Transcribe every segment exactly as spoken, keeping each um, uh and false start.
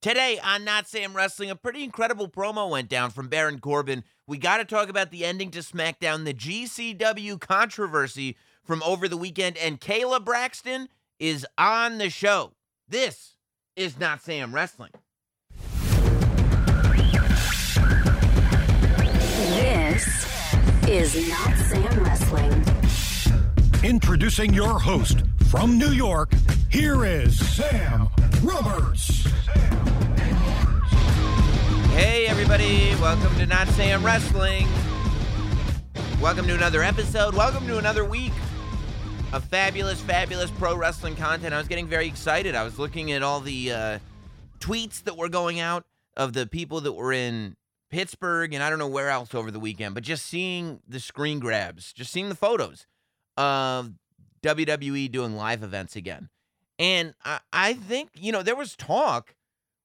Today on Not Sam Wrestling, a pretty incredible promo went down from Baron Corbin. We got to talk about the ending to SmackDown, the G C W controversy from over the weekend, and Kayla Braxton is on the show. This is Not Sam Wrestling. This is Not Sam Wrestling. Introducing your host from New York, here is Sam Roberts. Hey everybody, welcome to Not Sam Wrestling. Welcome to another episode, welcome to another week of fabulous, fabulous pro wrestling content. I was getting very excited. I was looking at all the uh, tweets that were going out of the people that were in Pittsburgh and I don't know where else over the weekend, but just seeing the screen grabs, just seeing the photos of W W E doing live events again. And I, I think, you know, there was talk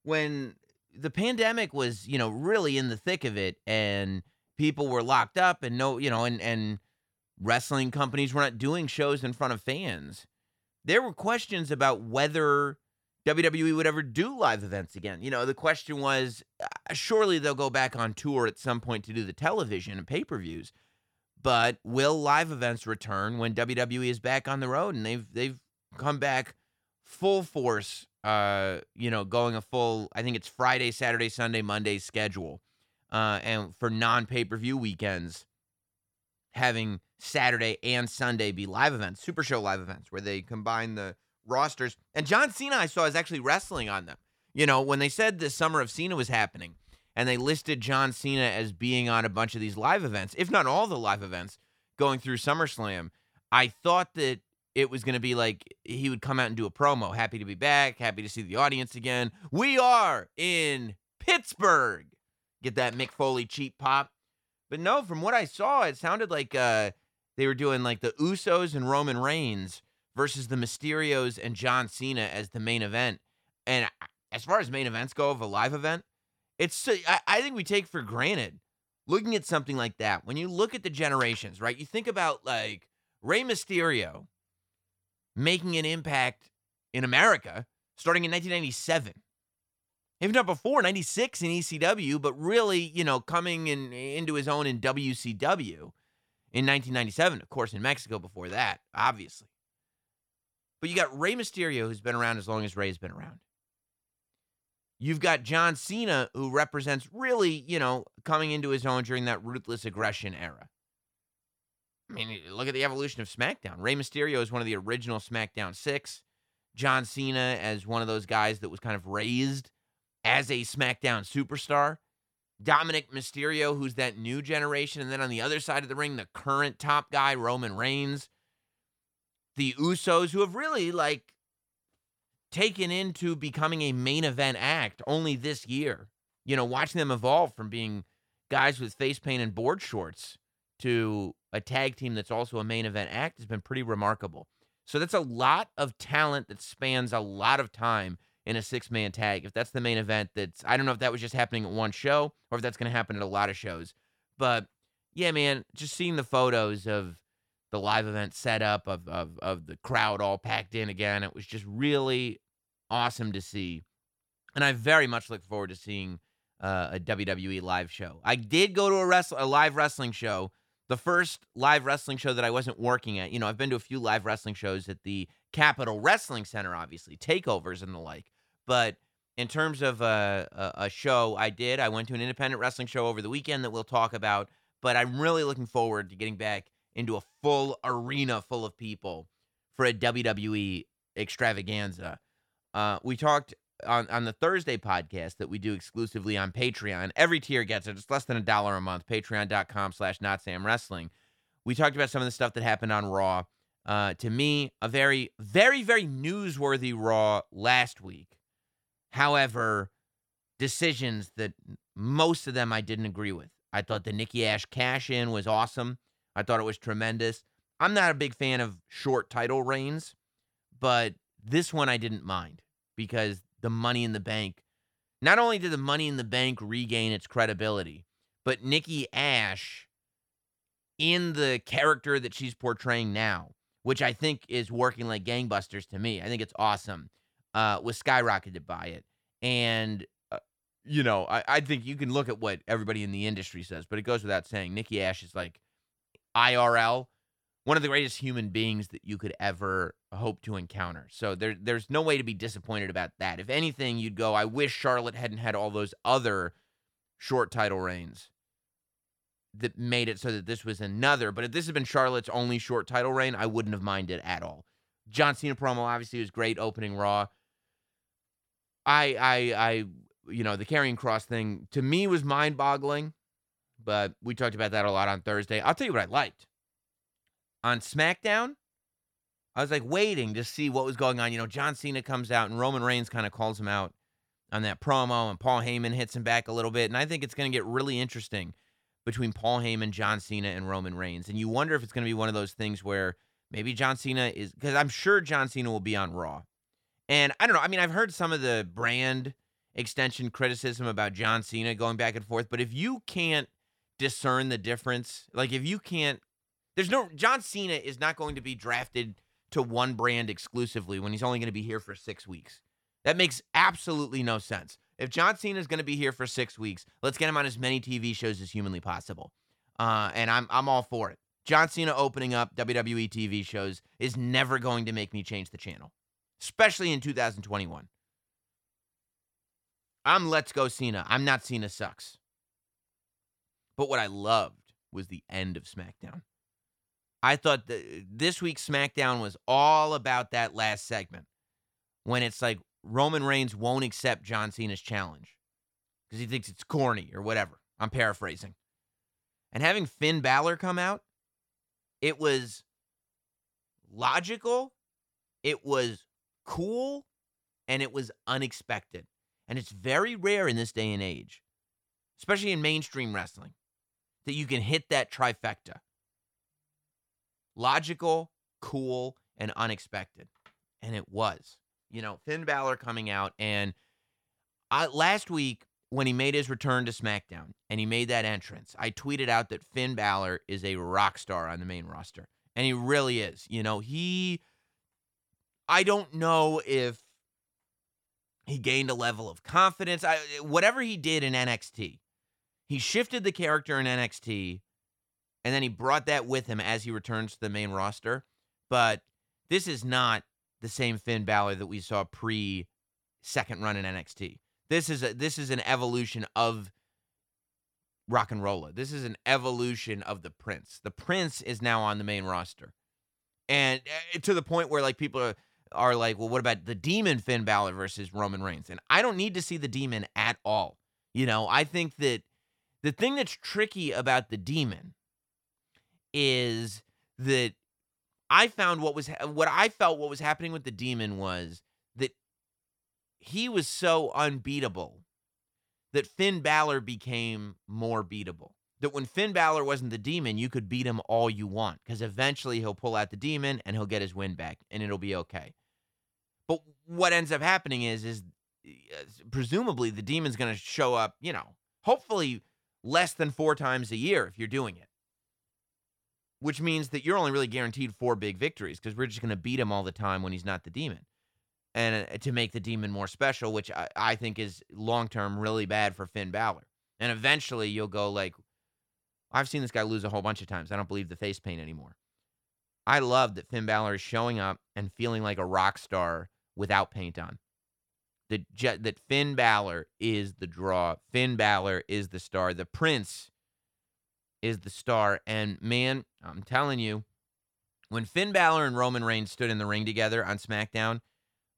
when the pandemic was, you know, really in the thick of it and people were locked up and no, you know, and, and wrestling companies were not doing shows in front of fans. There were questions about whether W W E would ever do live events again. You know, the question was, uh, surely they'll go back on tour at some point to do the television and pay-per-views, but will live events return when W W E is back on the road? And they've, they've come back full force, uh, you know, going a full, I think it's Friday, Saturday, Sunday, Monday schedule. Uh, and for non-pay-per-view weekends, having Saturday and Sunday be live events, Super Show live events, where they combine the rosters. And John Cena, I saw, is actually wrestling on them. You know, when they said the Summer of Cena was happening, and they listed John Cena as being on a bunch of these live events, if not all the live events, going through SummerSlam, I thought that it was going to be like he would come out and do a promo. Happy to be back. Happy to see the audience again. We are in Pittsburgh. Get that Mick Foley cheap pop. But no, from what I saw, it sounded like uh, they were doing like the Usos and Roman Reigns versus the Mysterios and John Cena as the main event. And as far as main events go of a live event, it's I, I think we take for granted looking at something like that. When you look at the generations, right, you think about like Rey Mysterio making an impact in America starting in nineteen ninety-seven. Even not before, ninety-six in E C W, but really, you know, coming in into his own in W C W in nineteen ninety-seven, of course, in Mexico before that, obviously. But you got Rey Mysterio, who's been around as long as Rey's been around. You've got John Cena, who represents really, you know, coming into his own during that ruthless aggression era. I mean, look at the evolution of SmackDown. Rey Mysterio is one of the original SmackDown six. John Cena as one of those guys that was kind of raised as a SmackDown superstar. Dominic Mysterio, who's that new generation. And then on the other side of the ring, the current top guy, Roman Reigns. The Usos, who have really, like, taken into becoming a main event act only this year. You know, watching them evolve from being guys with face paint and board shorts to a tag team that's also a main event act has been pretty remarkable. So that's a lot of talent that spans a lot of time in a six-man tag. If that's the main event, that's, I don't know if that was just happening at one show or if that's going to happen at a lot of shows. But, yeah, man, just seeing the photos of the live event setup of, of, of the crowd all packed in again, it was just really awesome to see. And I very much look forward to seeing uh, a W W E live show. I did go to a, wrestl- a live wrestling show, the first live wrestling show that I wasn't working at. You know, I've been to a few live wrestling shows at the Capitol Wrestling Center, obviously, takeovers and the like. But in terms of a, a, a show I did, I went to an independent wrestling show over the weekend that we'll talk about. But I'm really looking forward to getting back into a full arena full of people for a W W E extravaganza. Uh, we talked on, on the Thursday podcast that we do exclusively on Patreon. Every tier gets it. It's less than a dollar a month. Patreon.com slash Not Sam Wrestling. We talked about some of the stuff that happened on Raw. Uh, to me, a very, very, very newsworthy Raw last week. However, decisions that most of them I didn't agree with. I thought the Nikki A S H cash-in was awesome. I thought it was tremendous. I'm not a big fan of short title reigns, but this one I didn't mind because the Money in the Bank, not only did the Money in the Bank regain its credibility, but Nikki A S H in the character that she's portraying now, which I think is working like gangbusters to me, I think it's awesome, uh, was skyrocketed by it. And, uh, you know, I, I think you can look at what everybody in the industry says, but it goes without saying, Nikki A S H is like I R L, one of the greatest human beings that you could ever hope to encounter. So there, there's no way to be disappointed about that. If anything, you'd go, I wish Charlotte hadn't had all those other short title reigns that made it so that this was another. But if this had been Charlotte's only short title reign, I wouldn't have minded at all. John Cena promo obviously was great opening Raw. I, I, I, you know, the Karrion Kross thing to me was mind boggling, but we talked about that a lot on Thursday. I'll tell you what I liked on SmackDown. I was like waiting to see what was going on. You know, John Cena comes out and Roman Reigns kind of calls him out on that promo, and Paul Heyman hits him back a little bit. And I think it's going to get really interesting between Paul Heyman, John Cena, and Roman Reigns. And you wonder if it's going to be one of those things where maybe John Cena is, because I'm sure John Cena will be on Raw. And I don't know. I mean, I've heard some of the brand extension criticism about John Cena going back and forth. But if you can't discern the difference, like if you can't, there's no, John Cena is not going to be drafted to one brand exclusively when he's only going to be here for six weeks. That makes absolutely no sense. If John Cena is going to be here for six weeks, let's get him on as many T V shows as humanly possible. Uh, and I'm I'm all for it. John Cena opening up W W E T V shows is never going to make me change the channel, especially in two thousand twenty-one. I'm let's go Cena. I'm not Cena sucks. But what I loved was the end of SmackDown. I thought that this week's SmackDown was all about that last segment when it's like, Roman Reigns won't accept John Cena's challenge because he thinks it's corny or whatever. I'm paraphrasing. And having Finn Balor come out, it was logical, it was cool, and it was unexpected. And it's very rare in this day and age, especially in mainstream wrestling, that you can hit that trifecta. Logical, cool, and unexpected. And it was. You know, Finn Balor coming out, and I, last week when he made his return to SmackDown and he made that entrance, I tweeted out that Finn Balor is a rock star on the main roster, and he really is. You know, he, I don't know if he gained a level of confidence. I, whatever he did in N X T, he shifted the character in N X T, and then he brought that with him as he returns to the main roster, but this is not the same Finn Balor that we saw pre-second run in N X T. This is a, this is an evolution of rock and roller. This is an evolution of the Prince. The Prince is now on the main roster. And to the point where like people are, are like, well, what about the Demon Finn Balor versus Roman Reigns? And I don't need to see the Demon at all. You know, I think that the thing that's tricky about the Demon is that I found what was what I felt what was happening with the Demon was that he was so unbeatable that Finn Balor became more beatable. That when Finn Balor wasn't the Demon, you could beat him all you want because eventually he'll pull out the Demon and he'll get his win back and it'll be okay. But what ends up happening is is presumably the Demon's going to show up, you know, hopefully less than four times a year if you're doing it, which means that you're only really guaranteed four big victories because we're just going to beat him all the time when he's not the Demon. And uh, to make the Demon more special, which I, I think is long-term really bad for Finn Balor. And eventually you'll go like, I've seen this guy lose a whole bunch of times. I don't believe the face paint anymore. I love that Finn Balor is showing up and feeling like a rock star without paint on. The, that Finn Balor is the draw. Finn Balor is the star. The Prince is the star, and man, I'm telling you, when Finn Balor and Roman Reigns stood in the ring together on SmackDown,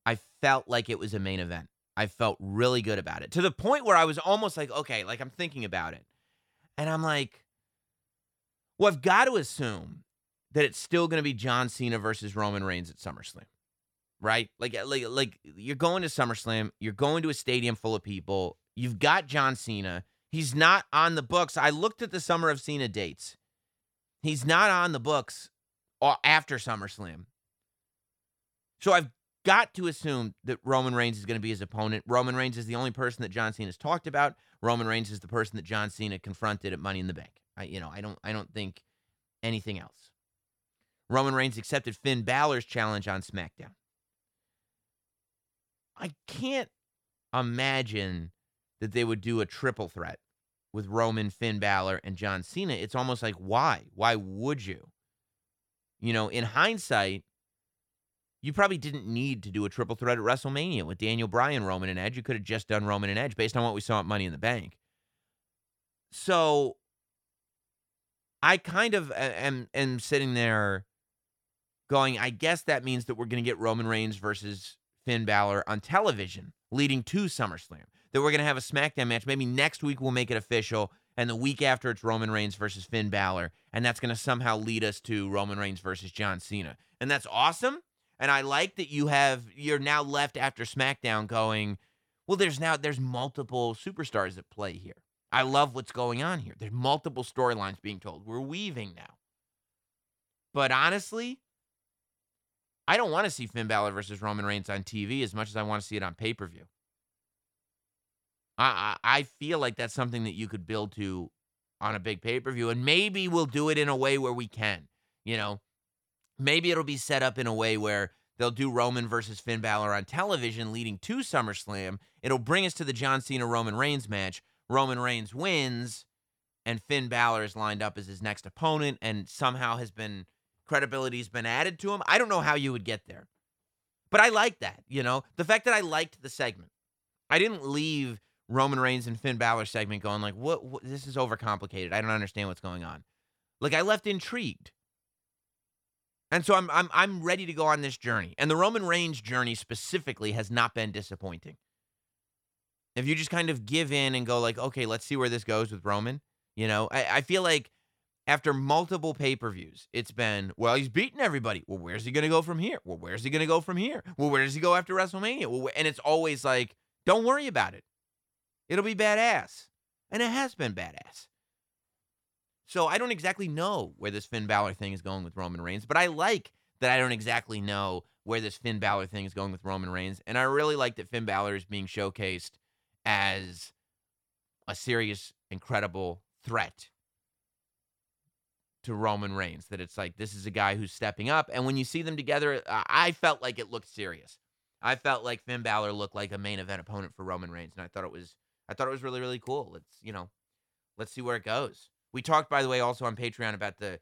I felt like it was a main event. I felt really good about it, to the point where I was almost like, okay, like I'm thinking about it, and I'm like, well, I've got to assume that it's still going to be John Cena versus Roman Reigns at SummerSlam, right? Like, like, like you're going to SummerSlam, you're going to a stadium full of people, you've got John Cena. He's not on the books. I looked at the Summer of Cena dates. He's not on the books after SummerSlam. So I've got to assume that Roman Reigns is going to be his opponent. Roman Reigns is the only person that John Cena has talked about. Roman Reigns is the person that John Cena confronted at Money in the Bank. I, you know, I don't, I don't think anything else. Roman Reigns accepted Finn Balor's challenge on SmackDown. I can't imagine that they would do a triple threat with Roman, Finn Balor, and John Cena. It's almost like, why? Why would you? You know, in hindsight, you probably didn't need to do a triple threat at WrestleMania with Daniel Bryan, Roman, and Edge. You could have just done Roman and Edge based on what we saw at Money in the Bank. So I kind of am, am sitting there going, I guess that means that we're going to get Roman Reigns versus Finn Balor on television leading to SummerSlam, that we're going to have a SmackDown match. Maybe next week we'll make it official, and the week after it's Roman Reigns versus Finn Balor, and that's going to somehow lead us to Roman Reigns versus John Cena. And that's awesome. And I like that you have, you're now left after SmackDown going, well, there's now, there's multiple superstars at play here. I love what's going on here. There's multiple storylines being told. We're weaving now. But honestly, I don't want to see Finn Balor versus Roman Reigns on T V as much as I want to see it on pay-per-view. I, I, I feel like that's something that you could build to on a big pay-per-view, and maybe we'll do it in a way where we can, you know. Maybe it'll be set up in a way where they'll do Roman versus Finn Balor on television leading to SummerSlam. It'll bring us to the John Cena-Roman Reigns match. Roman Reigns wins, and Finn Balor is lined up as his next opponent, and somehow has been, credibility's been added to him. I don't know how you would get there. But I like that, you know? The fact that I liked the segment. I didn't leave Roman Reigns and Finn Balor segment going like, what, what this is overcomplicated. I don't understand what's going on. Like, I left intrigued. And so I'm I'm I'm ready to go on this journey. And the Roman Reigns journey specifically has not been disappointing. If you just kind of give in and go like, okay, let's see where this goes with Roman. You know, I, I feel like after multiple pay-per-views, it's been, well, he's beaten everybody. Well, where's he going to go from here? Well, where's he going to go from here? Well, where does he go after WrestleMania? Well, and it's always like, don't worry about it. It'll be badass. And it has been badass. So I don't exactly know where this Finn Balor thing is going with Roman Reigns, but I like that I don't exactly know where this Finn Balor thing is going with Roman Reigns, and I really like that Finn Balor is being showcased as a serious, incredible threat to Roman Reigns, that it's like, this is a guy who's stepping up, and when you see them together, I felt like it looked serious. I felt like Finn Balor looked like a main event opponent for Roman Reigns, and I thought it was, I thought it was really, really cool. Let's, you know, let's see where it goes. We talked, by the way, also on Patreon about the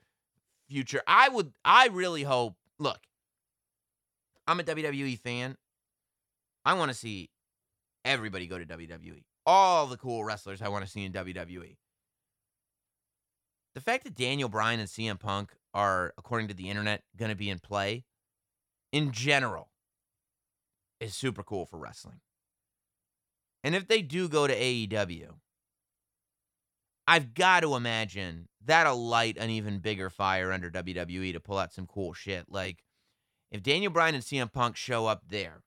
future. I would, I really hope, look, I'm a W W E fan. I want to see everybody go to W W E. All the cool wrestlers I want to see in W W E. The fact that Daniel Bryan and C M Punk are, according to the internet, going to be in play, in general, is super cool for wrestling. And if they do go to A E W, I've got to imagine that'll light an even bigger fire under W W E to pull out some cool shit. Like, if Daniel Bryan and C M Punk show up there,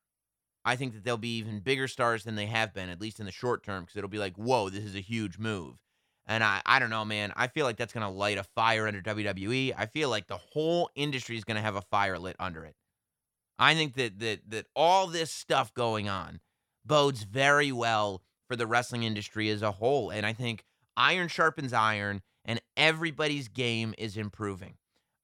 I think that they'll be even bigger stars than they have been, at least in the short term, because it'll be like, whoa, this is a huge move. And I, I don't know, man. I feel like that's going to light a fire under W W E. I feel like the whole industry is going to have a fire lit under it. I think that that that all this stuff going on bodes very well for the wrestling industry as a whole. And I think iron sharpens iron, and everybody's game is improving.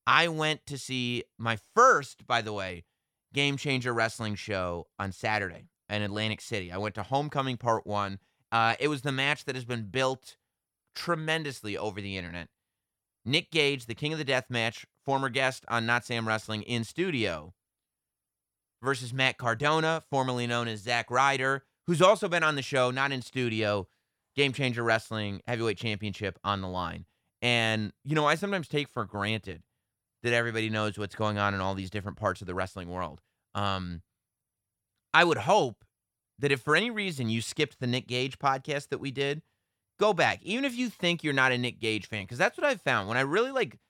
I went to see my first, by the way, Game Changer Wrestling show on Saturday in Atlantic City. I went to Homecoming Part one. Uh, it was the match that has been built tremendously over the internet. Nick Gage, the King of the Death Match, former guest on Not Sam Wrestling in studio, versus Matt Cardona, formerly known as Zack Ryder, who's also been on the show, not in studio, Game Changer Wrestling Heavyweight Championship on the line. And, you know, I sometimes take for granted that everybody knows what's going on in all these different parts of the wrestling world. Um, I would hope that if for any reason you skipped the Nick Gage podcast that we did, go back. Even if you think you're not a Nick Gage fan, because that's what I've found. When I really, like,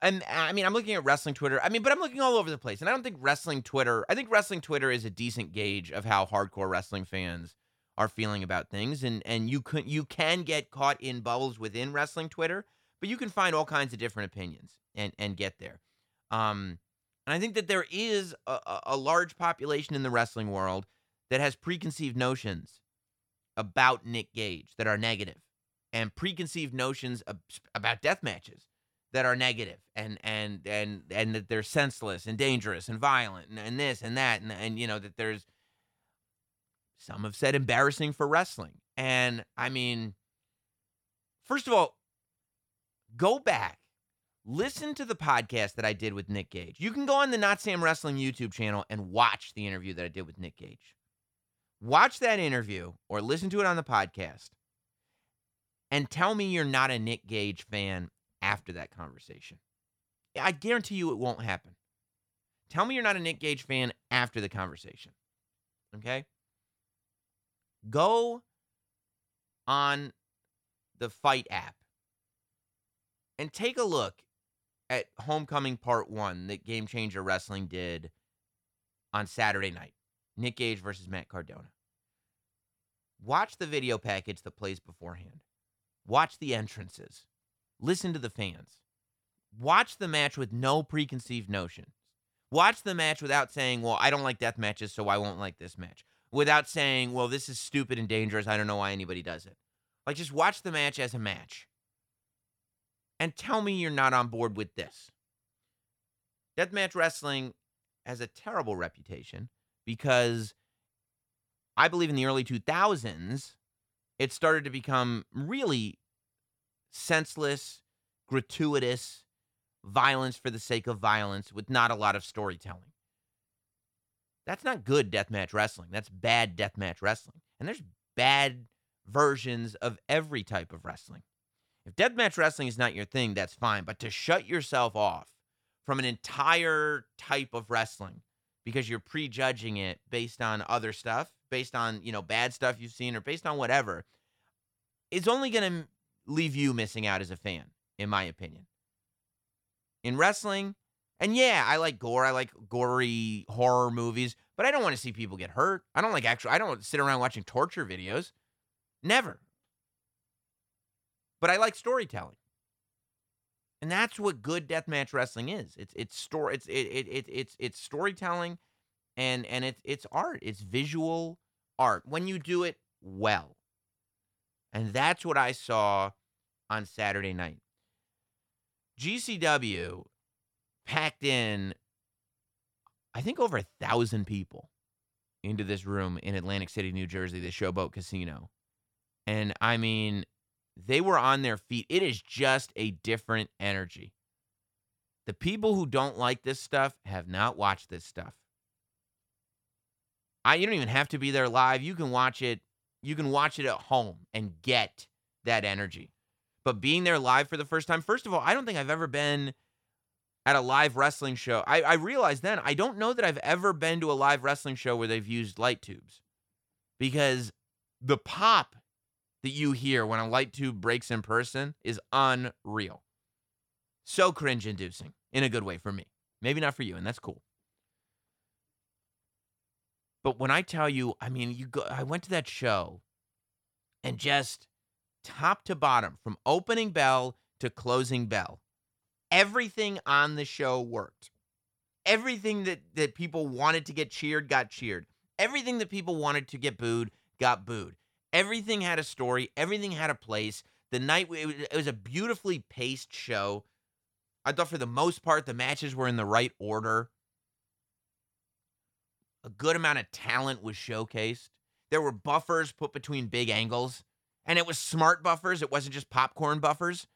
I'm, I mean, I'm looking at wrestling Twitter. I mean, but I'm looking all over the place. And I don't think wrestling Twitter, I think wrestling Twitter is a decent gauge of how hardcore wrestling fans are feeling about things, and and you can you can get caught in bubbles within wrestling Twitter, but you can find all kinds of different opinions and and get there. Um, and I think that there is a, a large population in the wrestling world that has preconceived notions about Nick Gage that are negative, and preconceived notions of, about death matches that are negative, and and and and that they're senseless and dangerous and violent and, and this and that and and you know that there's. Some have said embarrassing for wrestling. And I mean, first of all, go back. Listen to the podcast that I did with Nick Gage. You can go on the Not Sam Wrestling YouTube channel and watch the interview that I did with Nick Gage. Watch that interview or listen to it on the podcast and tell me you're not a Nick Gage fan after that conversation. I guarantee you it won't happen. Tell me you're not a Nick Gage fan after the conversation. Okay? Go on the Fight app and take a look at Homecoming Part one that Game Changer Wrestling did on Saturday night. Nick Gage versus Matt Cardona. Watch the video package that plays beforehand. Watch the entrances. Listen to the fans. Watch the match with no preconceived notions. Watch the match without saying, well, I don't like death matches, so I won't like this match. Without saying, well, this is stupid and dangerous, I don't know why anybody does it. Like, just watch the match as a match. And tell me you're not on board with this. Deathmatch wrestling has a terrible reputation because I believe in the early two thousands, it started to become really senseless, gratuitous violence for the sake of violence with not a lot of storytelling. That's not good deathmatch wrestling. That's bad deathmatch wrestling. And there's bad versions of every type of wrestling. If deathmatch wrestling is not your thing, that's fine. But to shut yourself off from an entire type of wrestling because you're prejudging it based on other stuff, based on, you know, bad stuff you've seen or based on whatever, it's only going to leave you missing out as a fan, in my opinion. In wrestling, and yeah, I like gore. I like gory horror movies, but I don't want to see people get hurt. I don't like actual, I don't sit around watching torture videos. Never. But I like storytelling, and that's what good deathmatch wrestling is. It's it's story. It's it, it it it's it's storytelling, and and it's it's art. It's visual art when you do it well, and that's what I saw on Saturday night. G C W packed in, I think, over a thousand people into this room in Atlantic City, New Jersey, the Showboat Casino, and I mean, they were on their feet. It is just a different energy. The people who don't like this stuff have not watched this stuff. I, you don't even have to be there live. You can watch it. You can watch it at home and get that energy. But being there live for the first time, first of all, I don't think I've ever been at a live wrestling show. I, I realized then, I don't know that I've ever been to a live wrestling show where they've used light tubes, because the pop that you hear when a light tube breaks in person is unreal. So cringe-inducing, in a good way for me. Maybe not for you, and that's cool. But when I tell you, I mean, you go, I went to that show, and just top to bottom, from opening bell to closing bell, everything on the show worked. Everything that, that people wanted to get cheered got cheered. Everything that people wanted to get booed got booed. Everything had a story. Everything had a place. The night, it was a beautifully paced show. I thought for the most part, the matches were in the right order. A good amount of talent was showcased. There were buffers put between big angles. And it was smart buffers. It wasn't just popcorn buffers.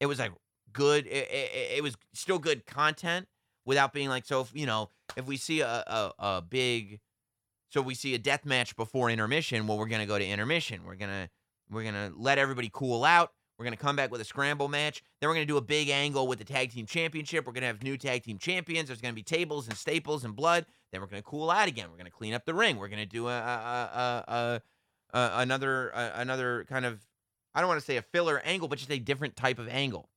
It was like good, it, it, it was still good content without being like, so if, you know, if we see a a, a big... So we see a death match before intermission. Well, we're going to go to intermission. We're going to we're gonna let everybody cool out. We're going to come back with a scramble match. Then we're going to do a big angle with the tag team championship. We're going to have new tag team champions. There's going to be tables and staples and blood. Then we're going to cool out again. We're going to clean up the ring. We're going to do a, a, a, a, a another a, another kind of, I don't want to say a filler angle, but just a different type of angle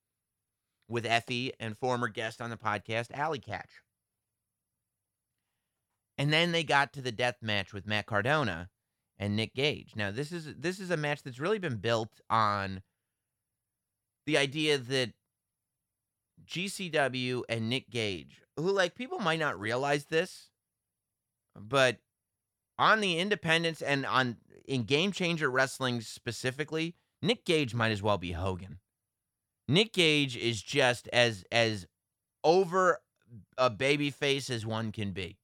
with Effie and former guest on the podcast, Alley Catch. And then they got to the death match with Matt Cardona and Nick Gage. Now, this is this is a match that's really been built on the idea that G C W and Nick Gage, who, like, people might not realize this, but on the independents and on in Game Changer Wrestling specifically, Nick Gage might as well be Hogan. Nick Gage is just as as over a babyface as one can be.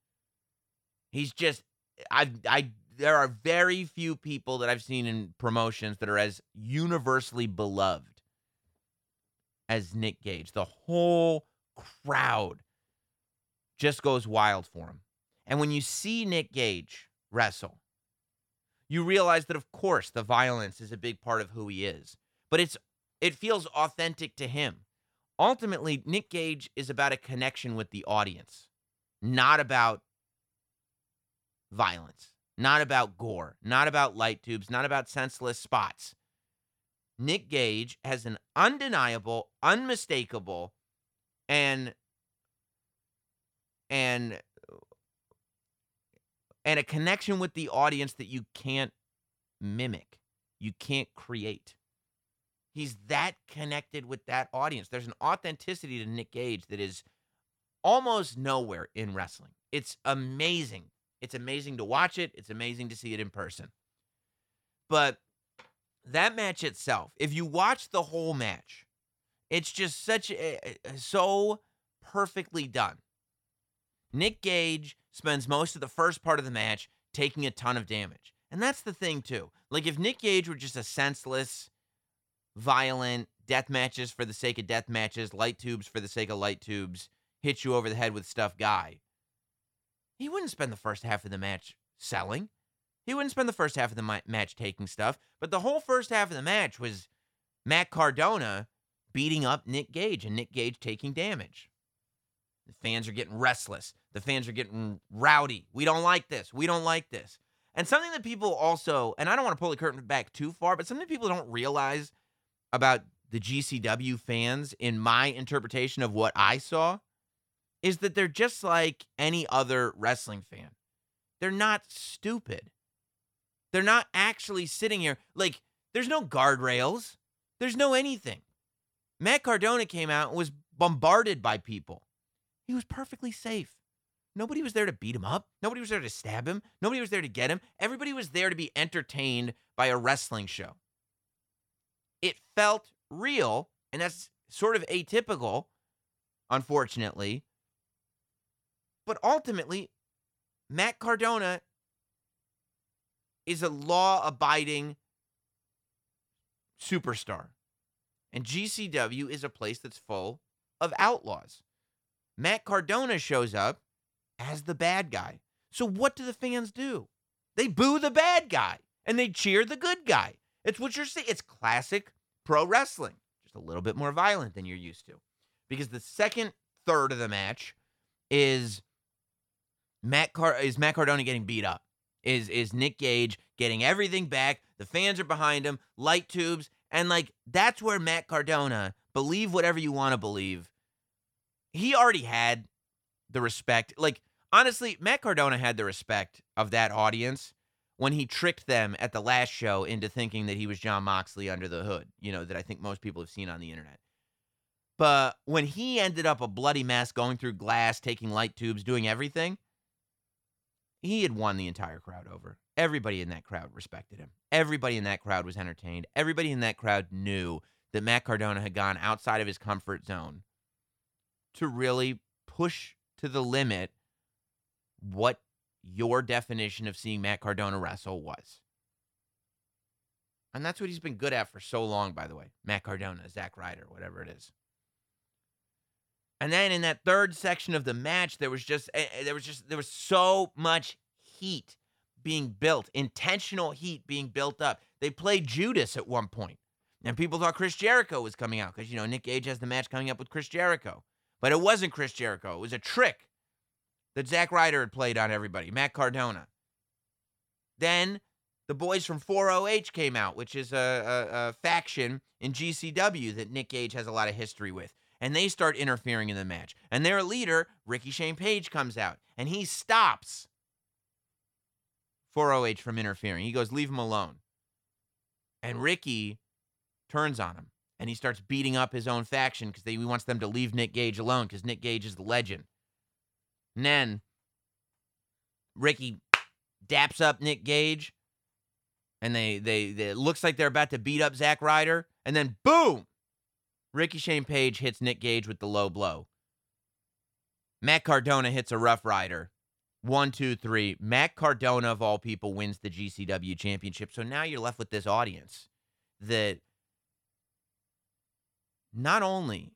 He's just, I, I, there are very few people that I've seen in promotions that are as universally beloved as Nick Gage. The whole crowd just goes wild for him. And when you see Nick Gage wrestle, you realize that, of course, the violence is a big part of who he is. But it's it feels authentic to him. Ultimately, Nick Gage is about a connection with the audience, not about violence, not about gore, not about light tubes, not about senseless spots. Nick Gage has an undeniable, unmistakable, and and and a connection with the audience that you can't mimic, you can't create. He's that connected with that audience. There's an authenticity to Nick Gage that is almost nowhere in wrestling. It's amazing. It's amazing to watch it. It's amazing to see it in person. But that match itself, if you watch the whole match, it's just such a, so perfectly done. Nick Gage spends most of the first part of the match taking a ton of damage. And that's the thing, too. Like, if Nick Gage were just a senseless, violent, death matches for the sake of death matches, light tubes for the sake of light tubes, hit you over the head with stuff guy, he wouldn't spend the first half of the match selling. He wouldn't spend the first half of the ma- match taking stuff. But the whole first half of the match was Matt Cardona beating up Nick Gage and Nick Gage taking damage. The fans are getting restless. The fans are getting rowdy. We don't like this. We don't like this. And something that people also, and I don't want to pull the curtain back too far, but something people don't realize about the G C W fans, in my interpretation of what I saw, is that they're just like any other wrestling fan. They're not stupid. They're not actually sitting here. Like, there's no guardrails. There's no anything. Matt Cardona came out and was bombarded by people. He was perfectly safe. Nobody was there to beat him up. Nobody was there to stab him. Nobody was there to get him. Everybody was there to be entertained by a wrestling show. It felt real, and that's sort of atypical, unfortunately. But ultimately, Matt Cardona is a law-abiding superstar. And G C W is a place that's full of outlaws. Matt Cardona shows up as the bad guy. So what do the fans do? They boo the bad guy, and they cheer the good guy. It's what you're seeing. It's classic pro wrestling. Just a little bit more violent than you're used to. Because the second third of the match is Matt Car- is Matt Cardona getting beat up. Is is Nick Gage getting everything back. The fans are behind him. Light tubes. And, like, that's where Matt Cardona, believe whatever you want to believe, he already had the respect. Like, honestly, Matt Cardona had the respect of that audience when he tricked them at the last show into thinking that he was John Moxley under the hood, you know, that I think most people have seen on the internet. But when he ended up a bloody mess, going through glass, taking light tubes, doing everything, he had won the entire crowd over. Everybody in that crowd respected him. Everybody in that crowd was entertained. Everybody in that crowd knew that Matt Cardona had gone outside of his comfort zone to really push to the limit what your definition of seeing Matt Cardona wrestle was. And that's what he's been good at for so long, by the way. Matt Cardona, Zack Ryder, whatever it is. And then in that third section of the match, there was just there was just there was so much heat being built, intentional heat being built up. They played Judas at one point, and people thought Chris Jericho was coming out because, you know, Nick Gage has the match coming up with Chris Jericho, but it wasn't Chris Jericho. It was a trick that Zack Ryder had played on everybody, Matt Cardona. Then the boys from four oh H came out, which is a, a, a faction in G C W that Nick Gage has a lot of history with. And they start interfering in the match. And their leader, Ricky Shane Page, comes out. And he stops four oh H from interfering. He goes, leave him alone. And Ricky turns on him. And he starts beating up his own faction because he wants them to leave Nick Gage alone because Nick Gage is the legend. And then Ricky daps up Nick Gage. And they, they, they it looks like they're about to beat up Zack Ryder. And then, boom! Ricky Shane Page hits Nick Gage with the low blow. Matt Cardona hits a Rough Rider. One, two, three. Matt Cardona, of all people, wins the G C W championship. So now you're left with this audience that not only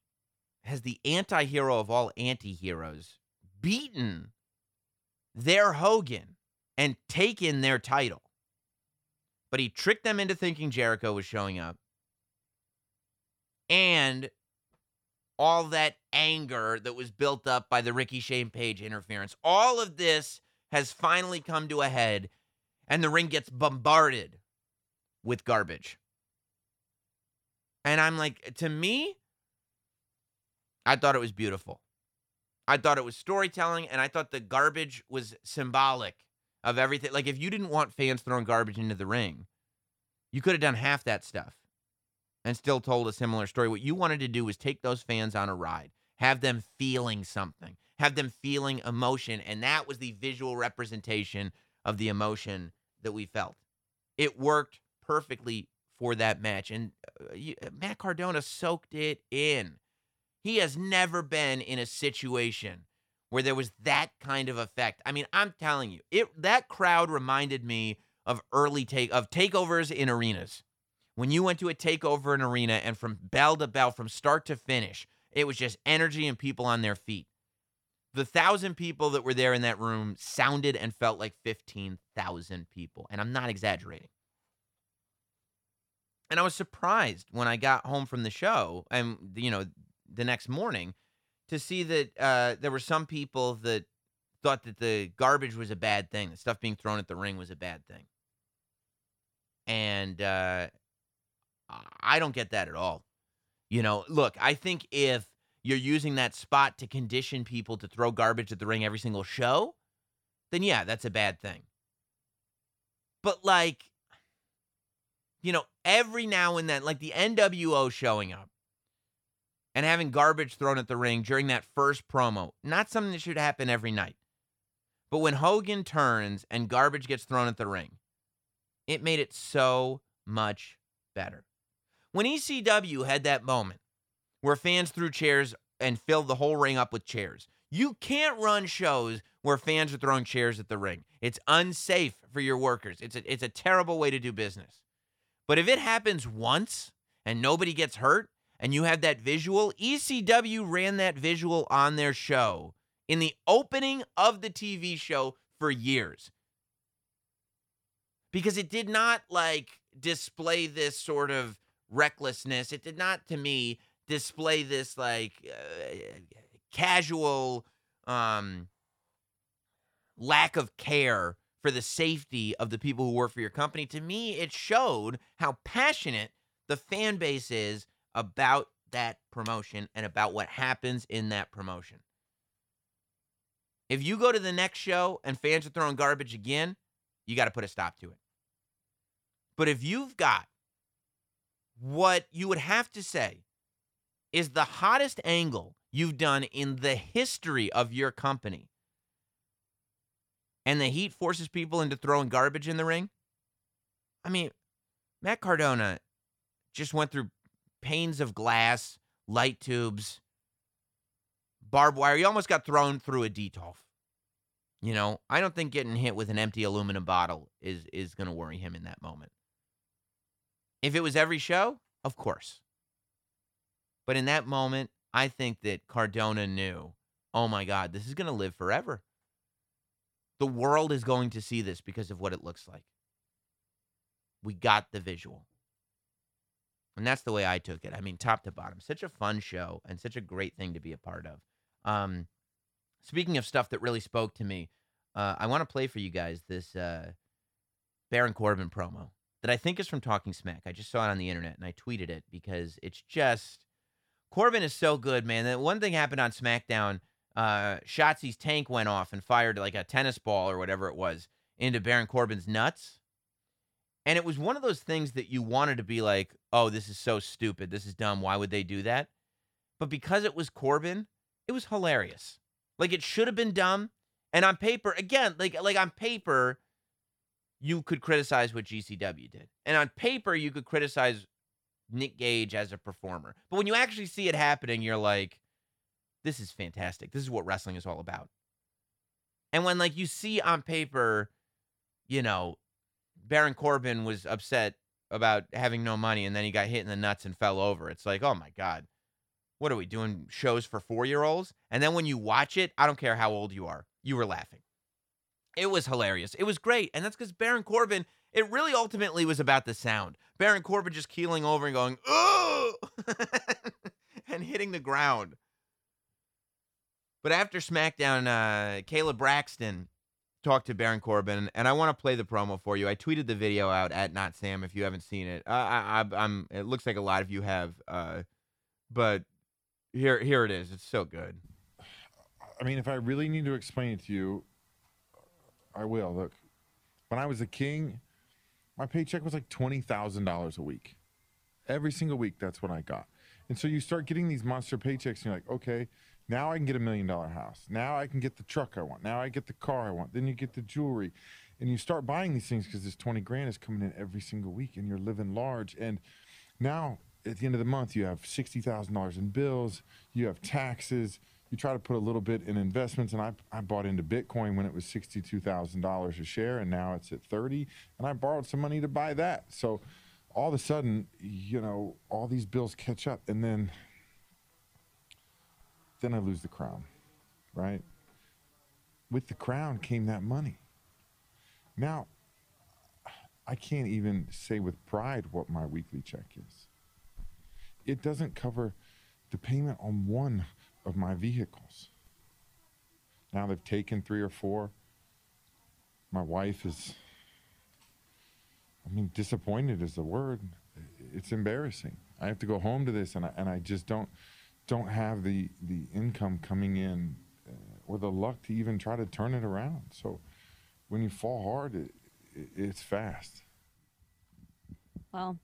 has the anti-hero of all anti-heroes beaten their Hogan and taken their title, but he tricked them into thinking Jericho was showing up. And all that anger that was built up by the Ricky Shane Page interference, all of this has finally come to a head, and the ring gets bombarded with garbage. And I'm like, to me, I thought it was beautiful. I thought it was storytelling, and I thought the garbage was symbolic of everything. Like, if you didn't want fans throwing garbage into the ring, you could have done half that stuff and still told a similar story. What you wanted to do was take those fans on a ride, have them feeling something, have them feeling emotion, and that was the visual representation of the emotion that we felt. It worked perfectly for that match, and uh, you, Matt Cardona soaked it in. He has never been in a situation where there was that kind of effect. I mean, I'm telling you, it that crowd reminded me of early take of takeovers in arenas. When you went to a takeover in arena and from bell to bell, from start to finish, it was just energy and people on their feet. The thousand people that were there in that room sounded and felt like fifteen thousand people. And I'm not exaggerating. And I was surprised when I got home from the show and, you know, the next morning to see that uh, there were some people that thought that the garbage was a bad thing. The stuff being thrown at the ring was a bad thing. And, uh, I don't get that at all. You know, look, I think if you're using that spot to condition people to throw garbage at the ring every single show, then yeah, that's a bad thing. But like, you know, every now and then, like the N W O showing up and having garbage thrown at the ring during that first promo, not something that should happen every night. But when Hogan turns and garbage gets thrown at the ring, it made it so much better. When E C W had that moment where fans threw chairs and filled the whole ring up with chairs, you can't run shows where fans are throwing chairs at the ring. It's unsafe for your workers. It's a, it's a terrible way to do business. But if it happens once and nobody gets hurt and you have that visual, E C W ran that visual on their show in the opening of the T V show for years. Because it did not, like, display this sort of recklessness. It did not, to me, display this like uh, casual um, lack of care for the safety of the people who work for your company. To me, it showed how passionate the fan base is about that promotion and about what happens in that promotion. If you go to the next show and fans are throwing garbage again, you got to put a stop to it. But if you've got what you would have to say is the hottest angle you've done in the history of your company, and the heat forces people into throwing garbage in the ring, I mean, Matt Cardona just went through panes of glass, light tubes, barbed wire. He almost got thrown through a Detolf. You know, I don't think getting hit with an empty aluminum bottle is, is going to worry him in that moment. If it was every show, of course. But in that moment, I think that Cardona knew, oh my God, this is going to live forever. The world is going to see this because of what it looks like. We got the visual. And that's the way I took it. I mean, top to bottom, such a fun show and such a great thing to be a part of. Um, speaking of stuff that really spoke to me, uh, I want to play for you guys this uh, Baron Corbin promo that I think is from Talking Smack. I just saw it on the internet, and I tweeted it because it's just... Corbin is so good, man. That one thing happened on SmackDown. Uh, Shotzi's tank went off and fired like a tennis ball or whatever it was into Baron Corbin's nuts. And it was one of those things that you wanted to be like, oh, this is so stupid. This is dumb. Why would they do that? But because it was Corbin, it was hilarious. Like, it should have been dumb. And on paper, again, like like on paper... you could criticize what G C W did. And on paper, you could criticize Nick Gage as a performer. But when you actually see it happening, you're like, this is fantastic. This is what wrestling is all about. And when, like, you see on paper, you know, Baron Corbin was upset about having no money, and then he got hit in the nuts and fell over. It's like, oh, my God. What are we doing? Shows for four-year-olds? And then when you watch it, I don't care how old you are, you were laughing. It was hilarious. It was great. And that's because Baron Corbin, it really ultimately was about the sound. Baron Corbin just keeling over and going, oh, and hitting the ground. But after SmackDown, uh, Kayla Braxton talked to Baron Corbin, and I want to play the promo for you. I tweeted the video out at Not Sam if you haven't seen it. Uh, I, I, I'm. It looks like a lot of you have, uh, but here, here it is. It's so good. I mean, if I really need to explain it to you, I will. Look, when I was a king, my paycheck was like twenty thousand dollars a week. Every single week, that's what I got. And so you start getting these monster paychecks, and you're like, okay, now I can get a million dollar house. Now I can get the truck I want. Now I get the car I want. Then you get the jewelry. And you start buying these things because this twenty grand is coming in every single week, and you're living large. And now at the end of the month, you have sixty thousand dollars in bills. You have taxes. You try to put a little bit in investments, and I I bought into Bitcoin when it was sixty-two thousand dollars a share, and now it's at thirty, and I borrowed some money to buy that. So all of a sudden, you know, all these bills catch up, and then then I lose the crown, right? With the crown came that money. Now, I can't even say with pride what my weekly check is. It doesn't cover the payment on one of my vehicles. Now they've taken three or four. My wife is, I mean, disappointed is the word. It's embarrassing. I have to go home to this, and I, and I just don't don't have the the income coming in uh, or the luck to even try to turn it around. So when you fall hard, it, it, it's fast. Well,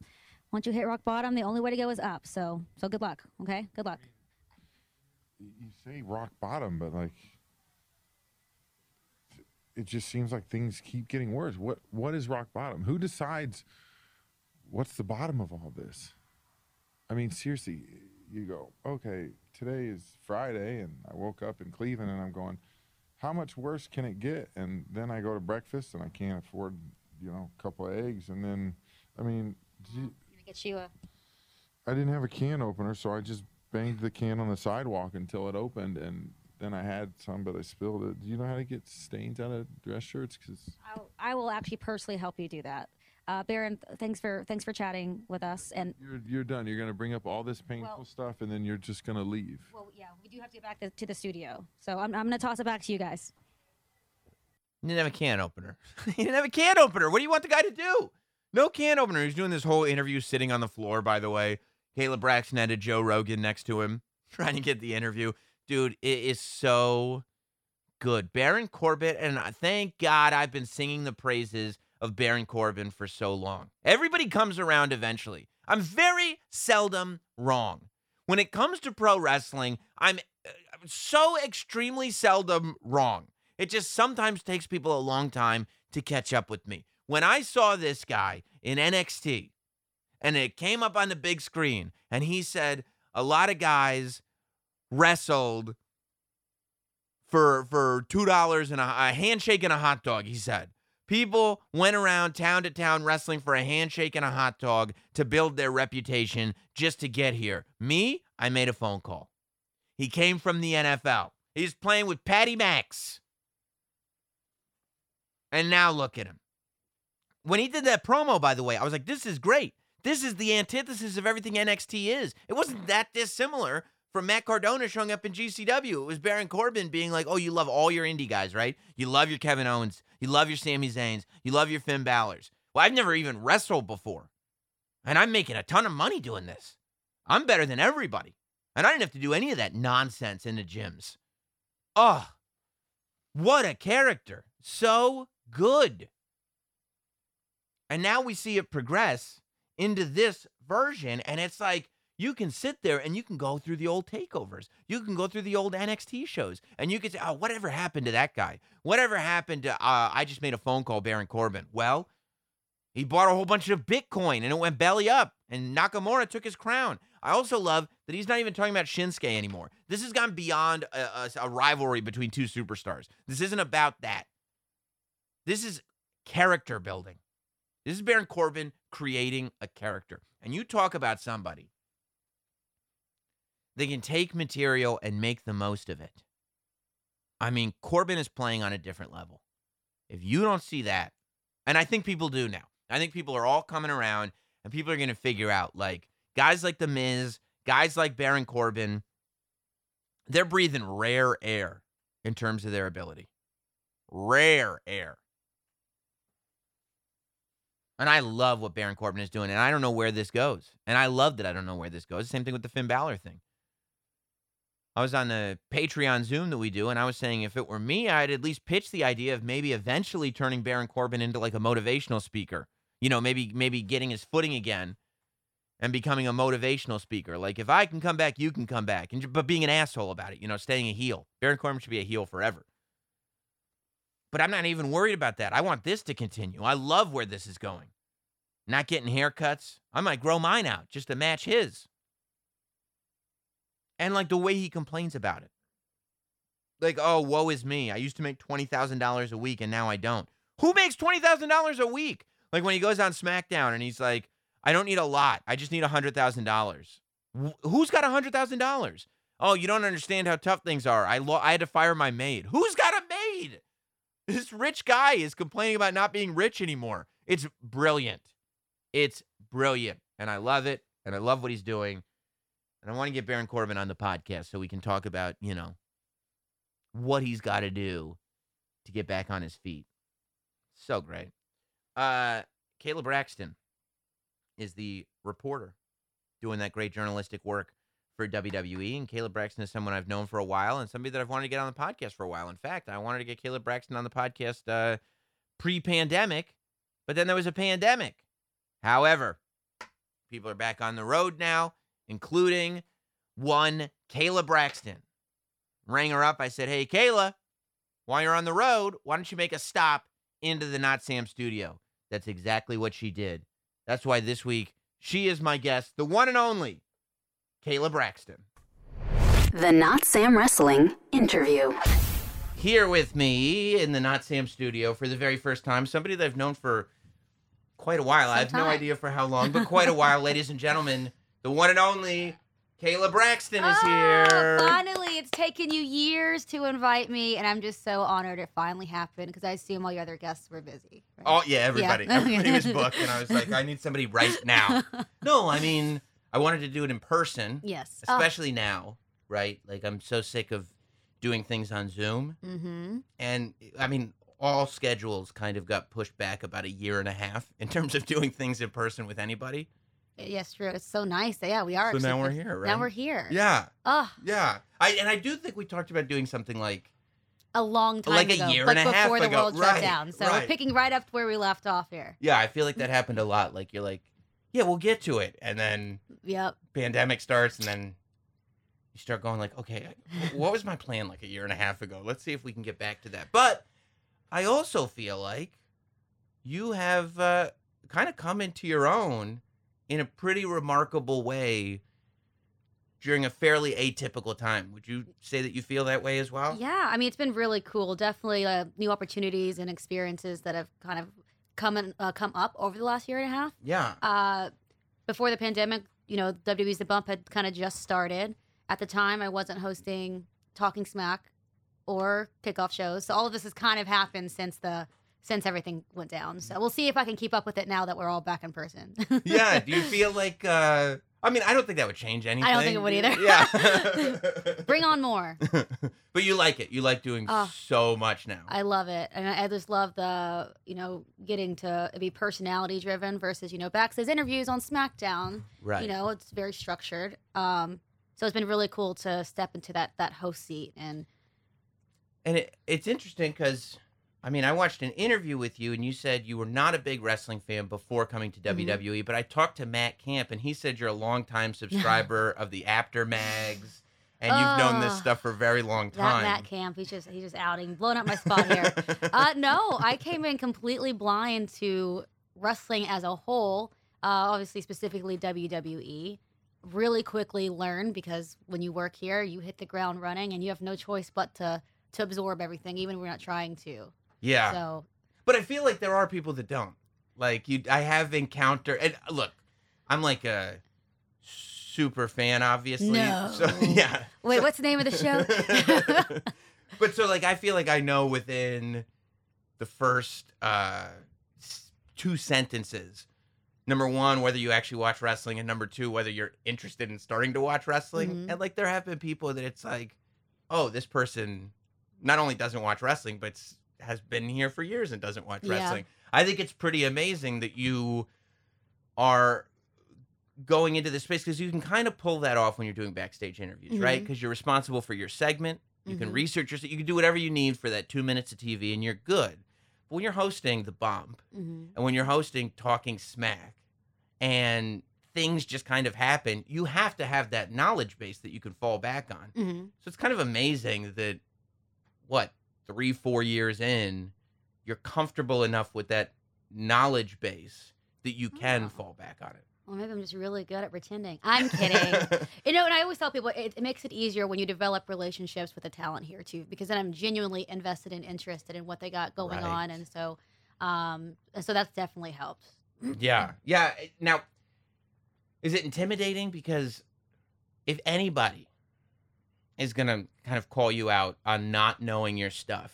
once you hit rock bottom, the only way to go is up. So so good luck, okay? Good luck. You say rock bottom, but like, it just seems like things keep getting worse. What what is rock bottom? Who decides what's the bottom of all this? I mean, seriously, you go, okay, today is Friday, and I woke up in Cleveland, and I'm going, how much worse can it get? And then I go to breakfast, and I can't afford, you know, a couple of eggs, and then, I mean, you, get you a- I didn't have a can opener, so I just banged the can on the sidewalk until it opened, and then I had some, but I spilled it. Do you know how to get stains out of dress shirts? Because I will actually personally help you do that. Uh, Baron, thanks for thanks for chatting with us. And you're you're done. You're gonna bring up all this painful well, stuff, and then you're just gonna leave. Well, yeah, we do have to get back to, to the studio, so I'm I'm gonna toss it back to you guys. You didn't have a can opener. You didn't have a can opener. What do you want the guy to do? No can opener. He's doing this whole interview sitting on the floor. By the way, Kayla Braxton had a Joe Rogan next to him trying to get the interview. Dude, it is so good. Baron Corbin, and thank God I've been singing the praises of Baron Corbin for so long. Everybody comes around eventually. I'm very seldom wrong. When it comes to pro wrestling, I'm so extremely seldom wrong. It just sometimes takes people a long time to catch up with me. When I saw this guy in N X T, and it came up on the big screen, and he said a lot of guys wrestled for for two dollars and a, a handshake and a hot dog, he said. People went around town to town wrestling for a handshake and a hot dog to build their reputation just to get here. Me, I made a phone call. He came from the N F L. He's playing with Patty Max. And now look at him. When he did that promo, by the way, I was like, this is great. This is the antithesis of everything N X T is. It wasn't that dissimilar from Matt Cardona showing up in G C W. It was Baron Corbin being like, oh, you love all your indie guys, right? You love your Kevin Owens. You love your Sami Zayns. You love your Finn Balors. Well, I've never even wrestled before, and I'm making a ton of money doing this. I'm better than everybody, and I didn't have to do any of that nonsense in the gyms. Oh, what a character. So good. And now we see it progress into this version, and it's like, you can sit there and you can go through the old takeovers. You can go through the old N X T shows, and you can say, oh, whatever happened to that guy? Whatever happened to, uh, I just made a phone call, Baron Corbin? Well, he bought a whole bunch of Bitcoin, and it went belly up, and Nakamura took his crown. I also love that he's not even talking about Shinsuke anymore. This has gone beyond a, a, a rivalry between two superstars. This isn't about that. This is character building. This is Baron Corbin creating a character. And you talk about somebody. They can take material and make the most of it. I mean, Corbin is playing on a different level. If you don't see that, and I think people do now. I think people are all coming around, and people are going to figure out, like, guys like The Miz, guys like Baron Corbin, they're breathing rare air in terms of their ability. Rare air. And I love what Baron Corbin is doing, and I don't know where this goes. And I love that I don't know where this goes. Same thing with the Finn Balor thing. I was on the Patreon Zoom that we do, and I was saying if it were me, I'd at least pitch the idea of maybe eventually turning Baron Corbin into like a motivational speaker. You know, maybe maybe getting his footing again and becoming a motivational speaker. Like, if I can come back, you can come back. And but being an asshole about it, you know, staying a heel. Baron Corbin should be a heel forever. But I'm not even worried about that. I want this to continue. I love where this is going. Not getting haircuts. I might grow mine out just to match his. And, like, the way he complains about it. Like, oh, woe is me. I used to make twenty thousand dollars a week, and now I don't. Who makes twenty thousand dollars a week? Like, when he goes on SmackDown, and he's like, I don't need a lot. I just need one hundred thousand dollars. Who's got one hundred thousand dollars? Oh, you don't understand how tough things are. I, lo- I had to fire my maid. Who's got a maid? This rich guy is complaining about not being rich anymore. It's brilliant. It's brilliant. And I love it. And I love what he's doing. And I want to get Baron Corbin on the podcast so we can talk about, you know, what he's got to do to get back on his feet. So great. Uh, Kayla Braxton is the reporter doing that great journalistic work for W W E, and Kayla Braxton is someone I've known for a while and somebody that I've wanted to get on the podcast for a while. In fact, I wanted to get Kayla Braxton on the podcast uh, pre-pandemic, but then there was a pandemic. However, people are back on the road now, including one Kayla Braxton. Rang her up. I said, hey, Kayla, while you're on the road, why don't you make a stop into the Not Sam studio? That's exactly what she did. That's why this week she is my guest, the one and only Kayla Braxton. The Not Sam Wrestling interview. Here with me in the Not Sam studio for the very first time, somebody that I've known for quite a while. Sometime. I have no idea for how long, but quite a while, ladies and gentlemen, the one and only Kayla Braxton is oh, here. Finally, it's taken you years to invite me, and I'm just so honored it finally happened because I assume all your other guests were busy. Right? Oh, yeah, everybody. Yeah. Everybody was booked, and I was like, I need somebody right now. No, I mean, I wanted to do it in person. Yes. Especially oh. now, right? Like, I'm so sick of doing things on Zoom. Mm-hmm. And, I mean, all schedules kind of got pushed back about a year and a half in terms of doing things in person with anybody. Yes, true. It's so nice. Yeah, we are. So now we're here, right? Now we're here. Yeah. Oh. Yeah. I And I do think we talked about doing something like a long time like ago. Like a year like and a half ago. Like before the world right, shut down. So right. we're picking right up where we left off here. Yeah, I feel like that happened a lot. Like, you're like, yeah, we'll get to it. And then yep. pandemic starts, and then you start going like, okay, what was my plan like a year and a half ago? Let's see if we can get back to that. But I also feel like you have uh, kind of come into your own in a pretty remarkable way during a fairly atypical time. Would you say that you feel that way as well? Yeah, I mean, it's been really cool. Definitely uh, new opportunities and experiences that have kind of come and uh, come up over the last year and a half. Yeah. Uh, before the pandemic, you know, W W E's The Bump had kind of just started. At the time, I wasn't hosting Talking Smack or kickoff shows. So all of this has kind of happened since the... since everything went down. So we'll see if I can keep up with it now that we're all back in person. Yeah. Do you feel like, uh, I mean, I don't think that would change anything. I don't think it would either. Yeah. Bring on more. But you like it. You like doing uh, so much now. I love it. And I, I just love the, you know, getting to be personality driven versus, you know, backstage interviews on SmackDown. Right. You know, it's very structured. Um, so it's been really cool to step into that, that host seat. And, and it, it's interesting because... I mean, I watched an interview with you, and you said you were not a big wrestling fan before coming to W W E, mm-hmm. but I talked to Matt Camp, and he said you're a longtime subscriber of the After Mags, and oh, you've known this stuff for a very long time. That Matt Camp, he's just, he's just outing, blowing up my spot here. uh, no, I came in completely blind to wrestling as a whole, uh, obviously specifically W W E. really quickly learn, because when you work here, you hit the ground running and you have no choice but to to absorb everything, even if we're not trying to. Yeah. So, but I feel like there are people that don't. Like, you, I have encountered, and look, I'm like a super fan, obviously. No. So, yeah. Wait, what's the name of the show? But so, like, I feel like I know within the first uh, two sentences, number one, whether you actually watch wrestling, and number two, whether you're interested in starting to watch wrestling. Mm-hmm. And, like, there have been people that it's like, oh, this person not only doesn't watch wrestling, but has been here for years and doesn't watch wrestling. Yeah. I think it's pretty amazing that you are going into this space, because you can kind of pull that off when you're doing backstage interviews, mm-hmm. right? Because you're responsible for your segment. You mm-hmm. can research your, you can do whatever you need for that two minutes of T V, and you're good. But when you're hosting The Bump, mm-hmm. and when you're hosting Talking Smack, and things just kind of happen, you have to have that knowledge base that you can fall back on. Mm-hmm. So it's kind of amazing that, what, three, four years in, you're comfortable enough with that knowledge base that you can oh. fall back on it. Well, maybe I'm just really good at pretending. I'm kidding. You know, and I always tell people, it, it makes it easier when you develop relationships with the talent here, too, because then I'm genuinely invested and interested in what they got going right. on. And so um, so that's definitely helped. Yeah. Yeah. Now, is it intimidating? Because if anybody is going to kind of call you out on not knowing your stuff,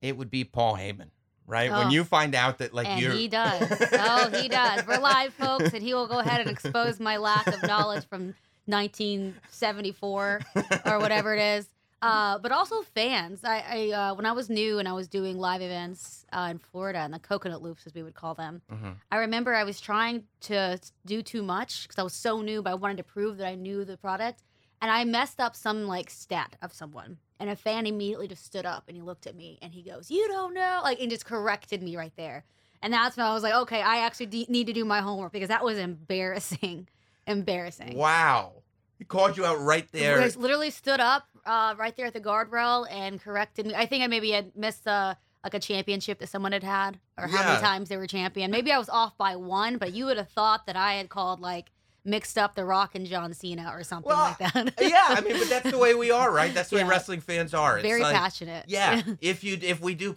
it would be Paul Heyman. Right? Oh. When you find out that, like, you he does. Oh, he does. We're live, folks, and he will go ahead and expose my lack of knowledge from nineteen seventy-four or whatever it is. Uh, but also fans. I, I uh, when I was new and I was doing live events uh, in Florida, and the coconut loops, as we would call them, mm-hmm. I remember I was trying to do too much because I was so new, but I wanted to prove that I knew the product. And I messed up some, like, stat of someone. And a fan immediately just stood up and he looked at me and he goes, "You don't know," like, and just corrected me right there. And that's when I was like, okay, I actually de- need to do my homework, because that was embarrassing, embarrassing. Wow, he called you out right there. I literally stood up uh, right there at the guardrail and corrected me. I think I maybe had missed uh, like a championship that someone had had, or yeah. how many times they were champion. Maybe I was off by one, but you would have thought that I had called, like, mixed up The Rock and John Cena or something well, like that. Yeah, I mean, but that's the way we are, right? That's the yeah. way wrestling fans are. It's very like, passionate. Yeah, if you if we do,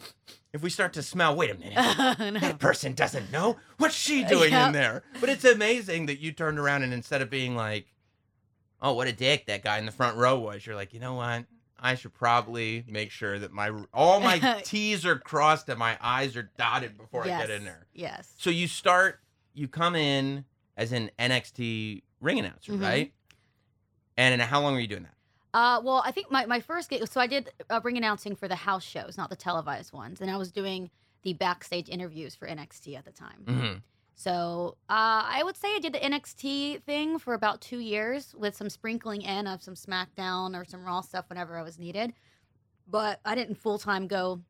if we start to smell, wait a minute, uh, no. that person doesn't know. What's she doing yep. in there? But it's amazing that you turned around and instead of being like, oh, what a dick that guy in the front row was, you're like, you know what? I should probably make sure that my all my T's are crossed and my I's are dotted before yes. I get in there. Yes. So you start, you come in as an N X T ring announcer, mm-hmm. right? And how long were you doing that? Uh, well, I think my, my first gig, so I did uh, ring announcing for the house shows, not the televised ones. And I was doing the backstage interviews for N X T at the time. Mm-hmm. So uh, I would say I did the N X T thing for about two years with some sprinkling in of some SmackDown or some Raw stuff whenever I was needed. But I didn't full-time go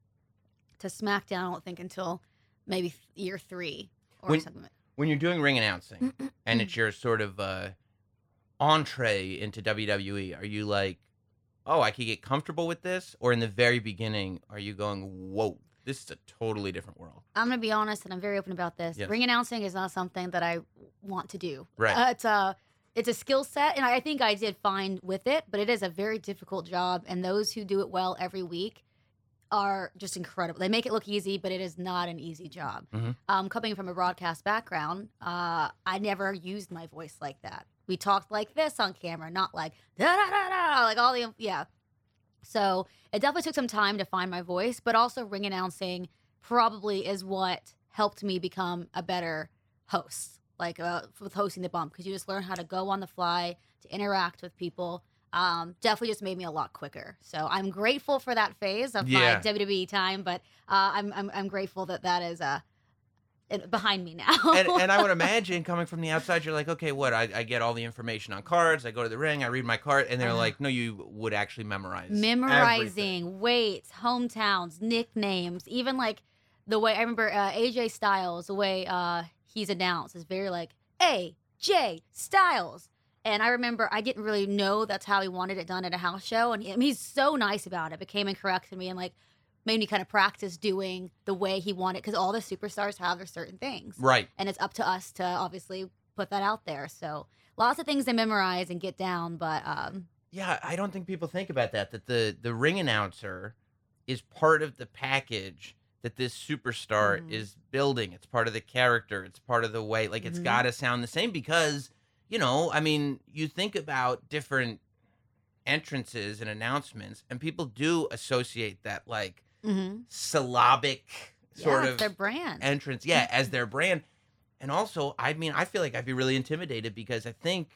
to SmackDown, I don't think, until maybe year three or when- something like that. When you're doing ring announcing and it's your sort of uh, entree into W W E, are you like, oh, I could get comfortable with this? Or in the very beginning, are you going, whoa, this is a totally different world? I'm going to be honest, and I'm very open about this. Yes. Ring announcing is not something that I want to do. Right. Uh, it's a, it's a skill set, and I think I did fine with it, but it is a very difficult job, and those who do it well every week are just incredible. They make it look easy, but it is not an easy job. Mm-hmm. Um, coming from a broadcast background, uh, I never used my voice like that. We talked like this on camera, not like da da da da, like all the yeah. So it definitely took some time to find my voice, but also ring announcing probably is what helped me become a better host, like uh, with hosting The Bump, because you just learn how to go on the fly, to interact with people. Um, definitely just made me a lot quicker. So I'm grateful for that phase of yeah. my W W E time, but uh, I'm, I'm I'm grateful that that is uh, behind me now. and, and I would imagine coming from the outside, you're like, okay, what? I, I get all the information on cards. I go to the ring. I read my card. And they're uh-huh. like, no, you would actually memorize. Memorizing everything. Weights, hometowns, nicknames, even like the way I remember uh, A J Styles, the way uh, he's announced is very like A J Styles. And I remember I didn't really know that's how he wanted it done at a house show. And he, I mean, he's so nice about it, but came and corrected me and, like, made me kind of practice doing the way he wanted. Because all the superstars have their certain things. Right. And it's up to us to obviously put that out there. So lots of things to memorize and get down, but um, yeah, I don't think people think about that. That the the ring announcer is part of the package that this superstar mm-hmm. is building. It's part of the character. It's part of the way. Like, it's mm-hmm. got to sound the same because, you know, I mean, you think about different entrances and announcements, and people do associate that, like, mm-hmm. syllabic sort yeah, of their brand. Entrance. Yeah, as their brand. And also, I mean, I feel like I'd be really intimidated because I think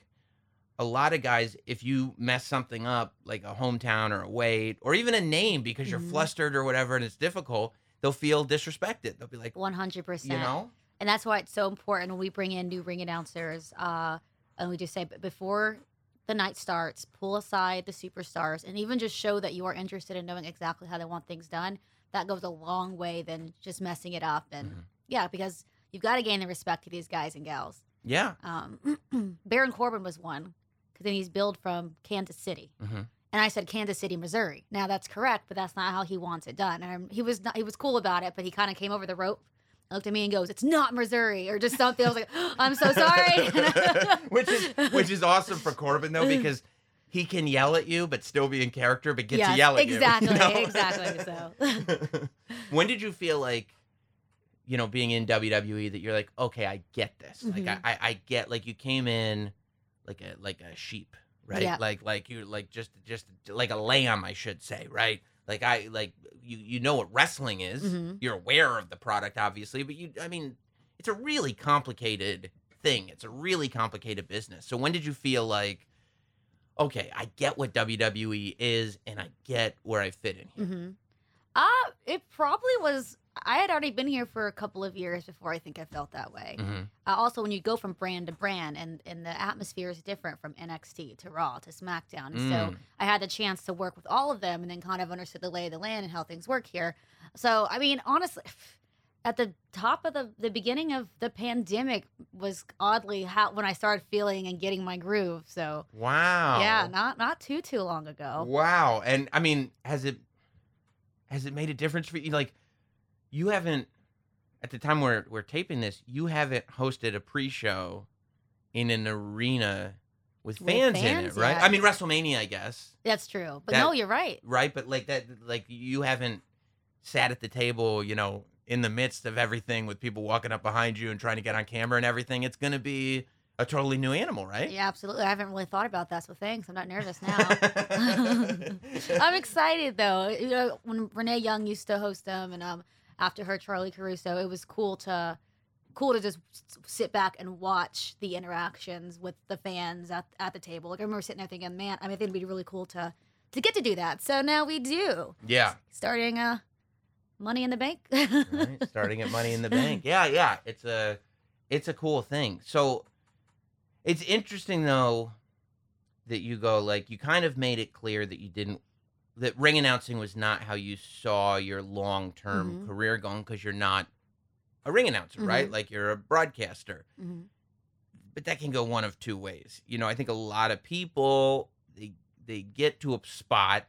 a lot of guys, if you mess something up, like a hometown or a weight or even a name because you're mm-hmm. flustered or whatever and it's difficult, they'll feel disrespected. They'll be like... one hundred percent. You know? And that's why it's so important when we bring in new ring announcers uh, and we just say, but before the night starts, pull aside the superstars and even just show that you are interested in knowing exactly how they want things done. That goes a long way than just messing it up. And mm-hmm. yeah, because you've got to gain the respect of these guys and gals. Yeah. Um, Baron Corbin was one because then he's billed from Kansas City. Mm-hmm. And I said Kansas City, Missouri. Now that's correct, but that's not how he wants it done. And I, he was not, he was cool about it, but he kind of came over the rope, looked at me, and goes, "It's not Missouri," or just something. I was like, oh, "I'm so sorry." which is which is awesome for Corbin though, because he can yell at you but still be in character, but get yes, to yell at exactly, you. you know? Exactly, exactly. So, when did you feel like, you know, being in W W E, that you're like, okay, I get this. Mm-hmm. Like I, I get like you came in like a like a sheep. Right, yeah. like like you like just just like a lamb, I should say, right? Like I like you you know what wrestling is. Mm-hmm. You're aware of the product, obviously, but you I mean, it's a really complicated thing. It's a really complicated business. So when did you feel like, okay, I get what W W E is, and I get where I fit in here? Mm-hmm. Uh, it probably was. I had already been here for a couple of years before I think I felt that way. Mm-hmm. Uh, also, when you go from brand to brand, and, and the atmosphere is different from N X T to Raw to SmackDown. Mm. So I had the chance to work with all of them and then kind of understood the lay of the land and how things work here. So, I mean, honestly, at the top of the, the beginning of the pandemic was oddly how, when I started feeling and getting my groove. So, wow. Yeah, not, not too, too long ago. Wow. And, I mean, has it has it made a difference for you? Like, you haven't, at the time we're we're taping this, you haven't hosted a pre-show in an arena with fans, with fans in it, right? Yeah. I mean, WrestleMania, I guess. That's true. But that, no, you're right. Right, but like that, like you haven't sat at the table, you know, in the midst of everything with people walking up behind you and trying to get on camera and everything. It's going to be a totally new animal, right? Yeah, absolutely. I haven't really thought about that, so thanks. I'm not nervous now. I'm excited, though. You know, when Renee Young used to host them and, um, after her Charlie Caruso, it was cool to cool to just sit back and watch the interactions with the fans at, at the table. Like, I remember sitting there thinking, man, I mean, I think it'd be really cool to to get to do that. So now we do. Yeah. Starting uh, Money in the Bank. Right. Starting at Money in the Bank. Yeah, yeah. It's a it's a cool thing. So it's interesting though that you go like you kind of made it clear that you didn't. That ring announcing was not how you saw your long-term mm-hmm. career going because you're not a ring announcer, mm-hmm. right? Like, you're a broadcaster. Mm-hmm. But that can go one of two ways. You know, I think a lot of people, they they get to a spot,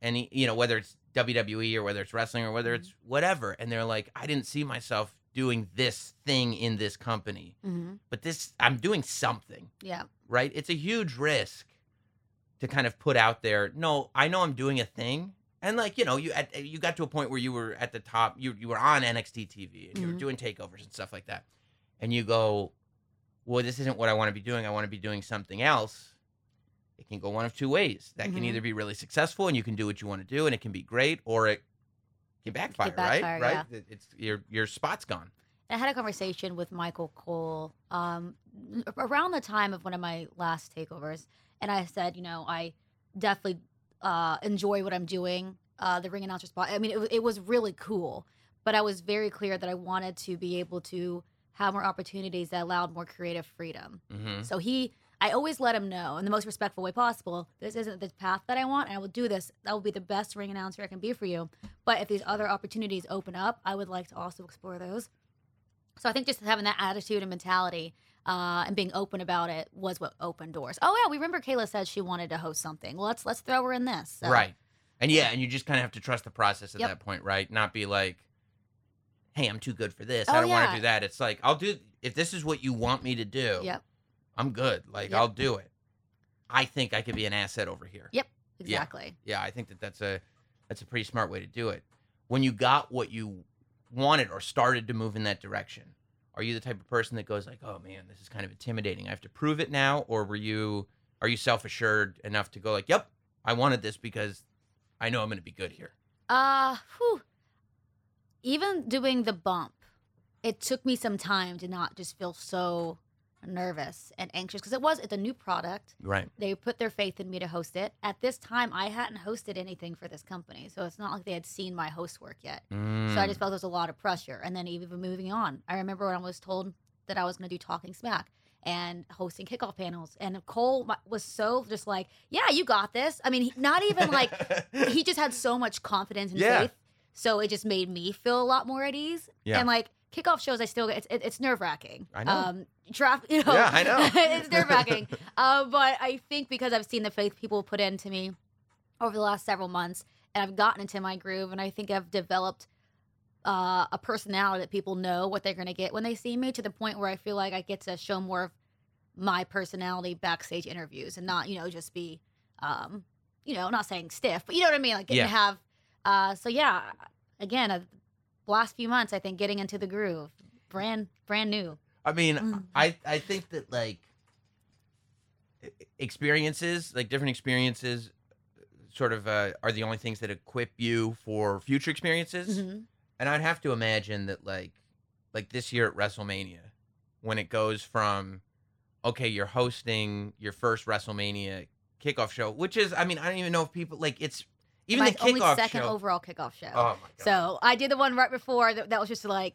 and, you know, whether it's W W E or whether it's wrestling or whether it's whatever, and they're like, I didn't see myself doing this thing in this company. Mm-hmm. But this, I'm doing something. Yeah. Right? It's a huge risk to kind of put out there, no, I know I'm doing a thing. And like, you know, you at, you got to a point where you were at the top, you you were on N X T T V, and mm-hmm. you were doing takeovers and stuff like that. And you go, well, this isn't what I want to be doing. I want to be doing something else. It can go one of two ways. That mm-hmm. can either be really successful and you can do what you want to do and it can be great, or it can backfire, it can backfire right? Yeah. Right? It's your your spot's gone. I had a conversation with Michael Cole um, around the time of one of my last takeovers. And I said, you know, I definitely uh, enjoy what I'm doing, uh, the ring announcer spot. I mean, it, it was really cool, but I was very clear that I wanted to be able to have more opportunities that allowed more creative freedom. Mm-hmm. So he, I always let him know in the most respectful way possible, this isn't the path that I want, and I will do this. That will be the best ring announcer I can be for you. But if these other opportunities open up, I would like to also explore those. So I think just having that attitude and mentality Uh, and being open about it was what opened doors. Oh yeah, we remember Kayla said she wanted to host something. Well, let's let's throw her in this. So. Right, and yeah, and you just kind of have to trust the process at yep. that point, right? Not be like, "Hey, I'm too good for this. Oh, I don't yeah. want to do that." It's like, I'll do if this is what you want me to do. Yep. I'm good. Like, yep. I'll do it. I think I could be an asset over here. Yep, exactly. Yeah, yeah, I think that that's a that's a pretty smart way to do it. When you got what you wanted or started to move in that direction, are you the type of person that goes like, oh, man, this is kind of intimidating. I have to prove it now? Or were you are you self-assured enough to go like, yep, I wanted this because I know I'm going to be good here? Uh, whew. Even doing the bump, it took me some time to not just feel so nervous and anxious because it was it's a new product. Right. They put their faith in me to host it. At this time, I hadn't hosted anything for this company, so it's not like they had seen my host work yet. Mm. So I just felt there was a lot of pressure. And then even moving on, I remember when I was told that I was going to do Talking Smack and hosting kickoff panels, and Cole was so just like, yeah, you got this. I mean, he, not even like he just had so much confidence and yeah. faith. So it just made me feel a lot more at ease. Yeah. And like kickoff shows, I still get it's, it's nerve wracking. I know. Um, draft, you know, yeah, I know. It's nerve wracking. uh, but I think because I've seen the faith people put into me over the last several months, and I've gotten into my groove, and I think I've developed uh, a personality that people know what they're going to get when they see me, to the point where I feel like I get to show more of my personality backstage interviews and not, you know, just be, um, you know, not saying stiff, but you know what I mean? Like, getting yeah. to have, uh, so yeah, again, a, last few months, I think, getting into the groove, brand brand new. I mean, mm. I, I think that, like, experiences, like different experiences sort of uh, are the only things that equip you for future experiences. Mm-hmm. And I'd have to imagine that, like, like this year at WrestleMania, when it goes from, okay, you're hosting your first WrestleMania kickoff show, which is, I mean, I don't even know if people, like, it's, even my the only second show. Overall kickoff show. Oh my God. So I did the one right before that, that was just to like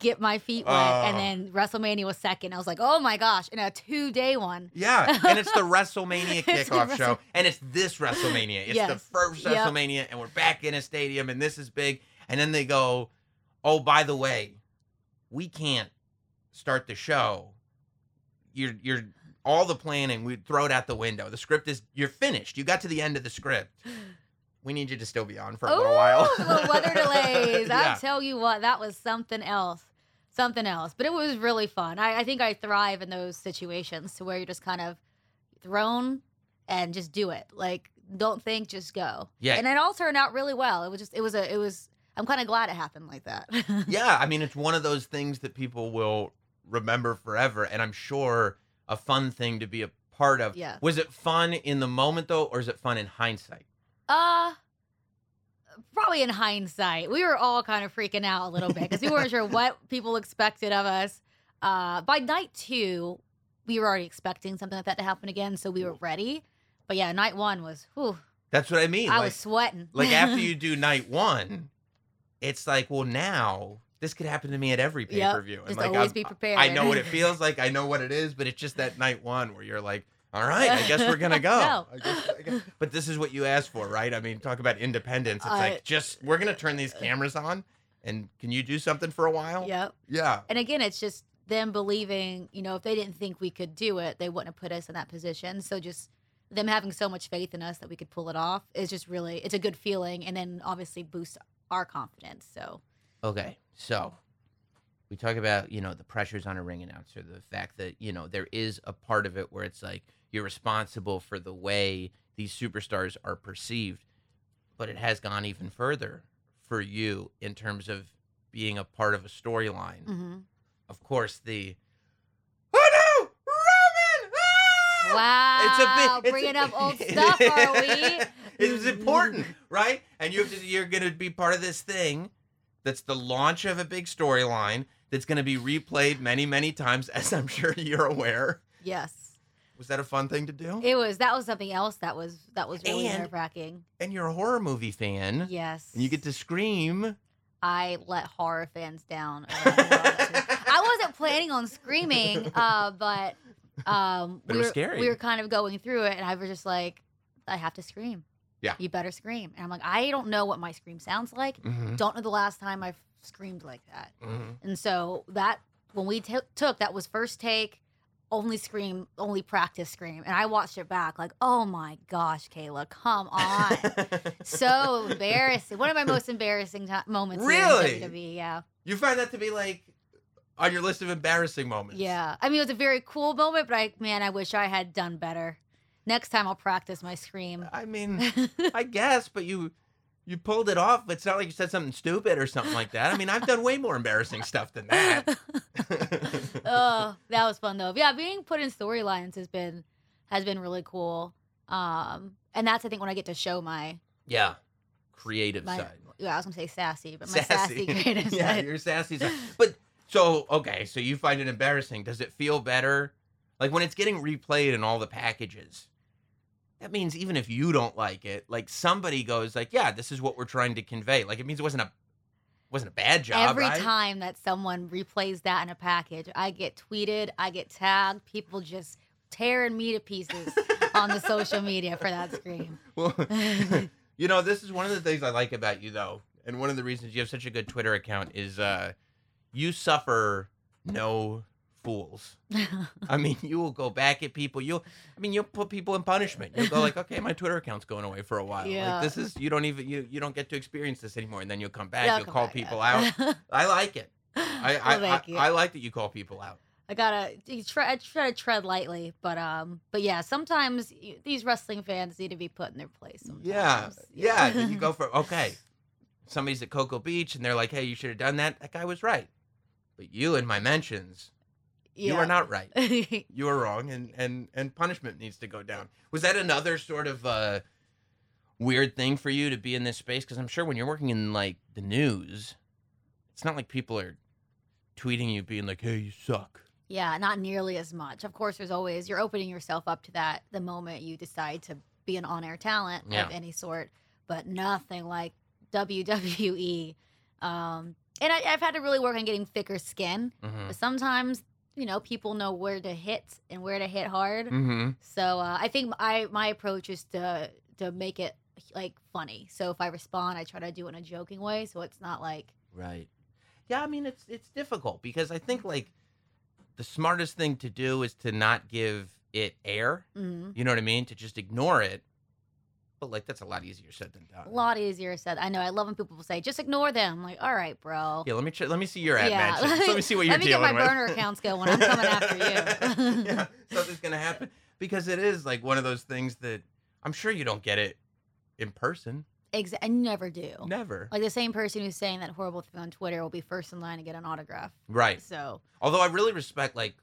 get my feet wet, uh, and then WrestleMania was second. I was like, oh my gosh, and a two-day one. Yeah, and it's the WrestleMania kickoff the show, Wrestle- and it's this WrestleMania. It's yes. the first WrestleMania, yep. and we're back in a stadium, and this is big. And then they go, oh, by the way, we can't start the show. You're you're all the planning, we throw it out the window. The script is you're finished. You got to the end of the script. We need you to still be on for a Ooh, little while. Little weather delays. yeah. I tell you what, that was something else. Something else. But it was really fun. I, I think I thrive in those situations to where you're just kind of thrown and just do it. Like, don't think, just go. Yeah. And it all turned out really well. It was just, it was a, it was, I'm kind of glad it happened like that. yeah. I mean, it's one of those things that people will remember forever. And I'm sure a fun thing to be a part of. Yeah. Was it fun in the moment, though, or is it fun in hindsight? Uh, probably in hindsight, we were all kind of freaking out a little bit because we weren't sure what people expected of us. Uh, by night two, we were already expecting something like that to happen again, so we were ready. But yeah, night one was, whew. That's what I mean. I like, was sweating. Like after you do night one, it's like, well, now this could happen to me at every pay-per-view. Yep, just like, always I'm, be prepared. I know what it feels like. I know what it is, but it's just that night one where you're like, all right, I guess we're going to go. No. I guess, I guess. But this is what you asked for, right? I mean, talk about independence. It's uh, like, just, we're going to turn these cameras on, and can you do something for a while? Yep. Yeah. And again, it's just them believing, you know, if they didn't think we could do it, they wouldn't have put us in that position. So just them having so much faith in us that we could pull it off is just really, it's a good feeling, and then obviously boosts our confidence, so. Okay, so we talk about, you know, the pressures on a ring announcer, the fact that, you know, there is a part of it where it's like, you're responsible for the way these superstars are perceived, but it has gone even further for you in terms of being a part of a storyline. Mm-hmm. Of course, the oh no, Roman! Ah! Wow, it's a bit, bringing up old stuff, are we? It's important, right? And you have to, you're going to be part of this thing that's the launch of a big storyline that's going to be replayed many, many times, as I'm sure you're aware. Yes. Was that a fun thing to do? It was. That was something else that was that was really nerve-wracking. And you're a horror movie fan. Yes. And you get to scream. I let horror fans down. I wasn't planning on screaming, uh, but, um, but we, it was scary. We were kind of going through it, and I was just like, I have to scream. Yeah. You better scream. And I'm like, I don't know what my scream sounds like. Mm-hmm. Don't know the last time I've screamed like that. Mm-hmm. And so that, when we t- took, that was first take. Only scream, only practice scream. And I watched it back like, oh my gosh, Kayla, come on. So embarrassing. One of my most embarrassing t- moments. Really? In W W E, yeah. You find that to be like on your list of embarrassing moments. Yeah. I mean, it was a very cool moment, but I, man, I wish I had done better. Next time I'll practice my scream. I mean, I guess, but you you pulled it off. It's not like you said something stupid or something like that. I mean, I've done way more embarrassing stuff than that. Oh, that was fun, though. Yeah, being put in storylines has been has been really cool. Um, and that's, I think, when I get to show my... Yeah, creative my, side. Yeah, I was going to say sassy, but my sassy, sassy creative yeah, side. Yeah, your sassy side. But, so, okay, so you find it embarrassing. Does it feel better? Like, when it's getting replayed in all the packages... That means even if you don't like it, like somebody goes like, yeah, this is what we're trying to convey. Like it means it wasn't a wasn't a bad job. Every right? time that someone replays that in a package, I get tweeted, I get tagged, people just tearing me to pieces on the social media for that scream. Well, you know, this is one of the things I like about you though, and one of the reasons you have such a good Twitter account is uh, you suffer no fools. I mean, you will go back at people. You'll, I mean, you'll put people in punishment. You'll go like, okay, my Twitter account's going away for a while. Yeah. Like, this is, you don't even, you, you don't get to experience this anymore. And then you'll come back. They'll you'll come call back, people yeah. out. I like it. I, I, well, I, I, I like that you call people out. I gotta you try, I try to tread lightly, but, um, but yeah, sometimes you, these wrestling fans need to be put in their place. Sometimes. Yeah. Yeah. yeah. You go for, okay, somebody's at Cocoa Beach and they're like, hey, you should have done that. That guy was right. But you in my mentions, yeah. You are not right. You are wrong, and, and, and punishment needs to go down. Was that another sort of uh, weird thing for you to be in this space? Because I'm sure when you're working in, like, the news, it's not like people are tweeting you being like, hey, you suck. Yeah, not nearly as much. Of course, there's always, you're opening yourself up to that the moment you decide to be an on-air talent yeah. of any sort, but nothing like W W E. Um, and I, I've had to really work on getting thicker skin, mm-hmm. but sometimes... You know, people know where to hit and where to hit hard. Mm-hmm. So uh, I think I my approach is to to make it like funny. So if I respond, I try to do it in a joking way, so it's not like right. Yeah, I mean it's it's difficult because I think like the smartest thing to do is to not give it air. Mm-hmm. You know what I mean? To just ignore it. But like that's a lot easier said than done. A lot easier said. I know. I love when people say just ignore them. I'm like, all right, bro. Yeah, let me tr- let me see your ad yeah. matches. Let me see what you're dealing with. Let me get my burner accounts going. I'm coming after you. Yeah, something's gonna happen because it is like one of those things that I'm sure you don't get it in person. Exactly. I never do. Never. Like the same person who's saying that horrible thing on Twitter will be first in line to get an autograph. Right. So. Although I really respect, like,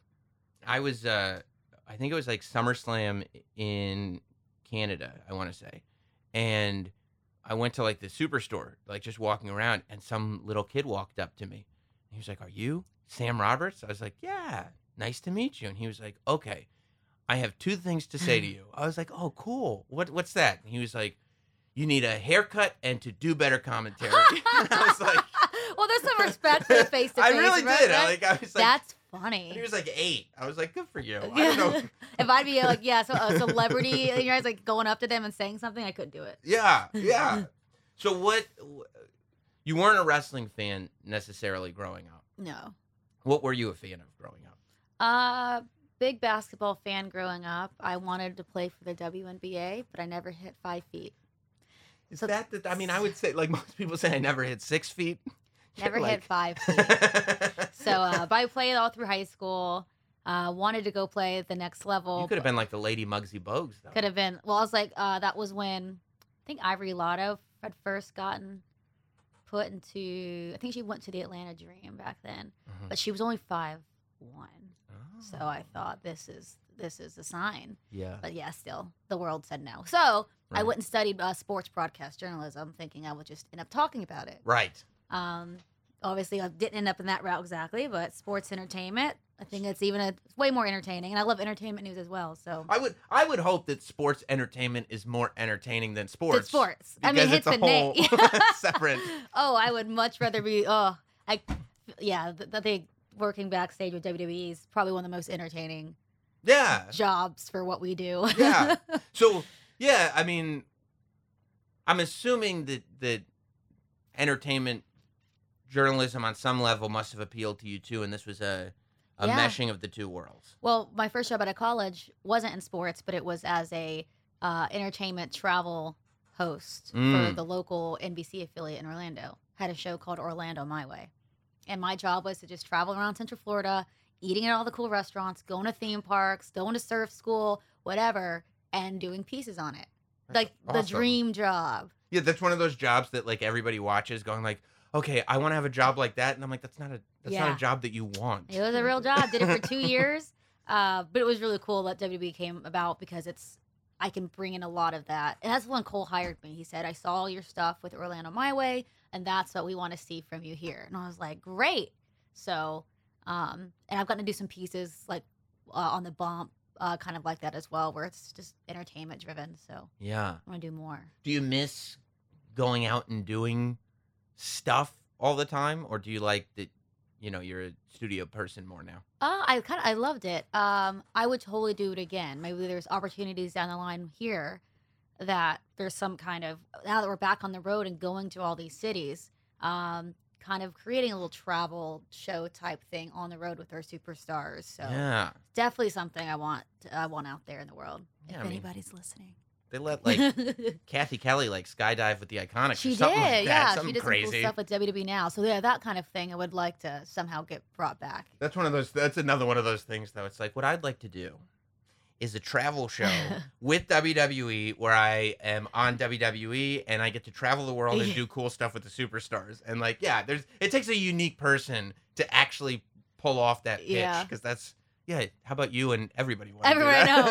I was, uh, I think it was like SummerSlam in Canada, I want to say. And I went to, like, the superstore, like, just walking around, and some little kid walked up to me. He was like, are you Sam Roberts? I was like, yeah, nice to meet you. And he was like, okay, I have two things to say to you. I was like, oh, cool. What What's that? And he was like, you need a haircut and to do better commentary. I was like... Well, there's some respect for face-to-face. I really right? did. I, like, I was like... That's funny. And he was like eight. I was like, good for you. I don't know. If I'd be like, yeah, so a celebrity, and you guys like going up to them and saying something, I couldn't do it. Yeah, yeah. So what, you weren't a wrestling fan necessarily growing up. No. What were you a fan of growing up? Uh, big basketball fan growing up. I wanted to play for the W N B A, but I never hit five feet. Is so, that, the, I mean, I would say, like most people say, I never hit six feet. Never like... hit five feet. So, uh, but I played all through high school. Uh, wanted to go play at the next level. You could have been like the Lady Muggsy Bogues, though. Could have been. Well, I was like, uh, that was when I think Ivory Lotto had first gotten put into, I think she went to the Atlanta Dream back then. Mm-hmm. But she was only five foot one. Oh. So I thought, this is this is a sign. Yeah. But yeah, still, the world said no. So right. I went and studied uh, sports broadcast journalism, thinking I would just end up talking about it. Right. Um, obviously I didn't end up in that route exactly, but sports entertainment, I think it's even a it's way more entertaining, and I love entertainment news as well. So I would, I would hope that sports entertainment is more entertaining than sports. It's sports. I mean, it hits the whole name. Separate. Oh, I would much rather be, oh, I, yeah, I think working backstage with W W E is probably one of the most entertaining yeah. jobs for what we do. Yeah. So, yeah, I mean, I'm assuming that, that entertainment journalism on some level must have appealed to you too, and this was a, a yeah. meshing of the two worlds. Well, my first job out of college wasn't in sports, but it was as a uh, entertainment travel host mm. for the local N B C affiliate in Orlando. Had a show called Orlando My Way. And my job was to just travel around Central Florida, eating at all the cool restaurants, going to theme parks, going to surf school, whatever, and doing pieces on it. That's like awesome. The dream job. Yeah, that's one of those jobs that like everybody watches going like, okay, I want to have a job like that. And I'm like, that's not a that's yeah. not a job that you want. It was a real job. Did it for two years. Uh, but it was really cool that W W E came about because it's, I can bring in a lot of that. And that's when Cole hired me. He said, I saw all your stuff with Orlando My Way, and that's what we want to see from you here. And I was like, great. So, um, and I've gotten to do some pieces like uh, on The Bump, uh, kind of like that as well, where it's just entertainment driven. So yeah, I want to do more. Do you miss going out and doing stuff all the time, or do you like that? You know, you're a studio person more now. Uh, I kind of I loved it. Um, I would totally do it again. Maybe there's opportunities down the line here that there's some kind of, now that we're back on the road and going to all these cities, um, kind of creating a little travel show type thing on the road with our superstars. So yeah, definitely something I want I want out there in the world. Yeah, if I mean, anybody's listening. They let, like, Kathy Kelly, like, skydive with the Iconics she or something did, like that. Yeah, something she did crazy. Some cool stuff with W W E now. So, yeah, that kind of thing I would like to somehow get brought back. That's one of those, that's another one of those things, though. It's like, what I'd like to do is a travel show with W W E where I am on W W E and I get to travel the world and do cool stuff with the superstars. And, like, yeah, there's it takes a unique person to actually pull off that pitch because yeah. that's... Yeah, how about you and everybody? Everyone I know.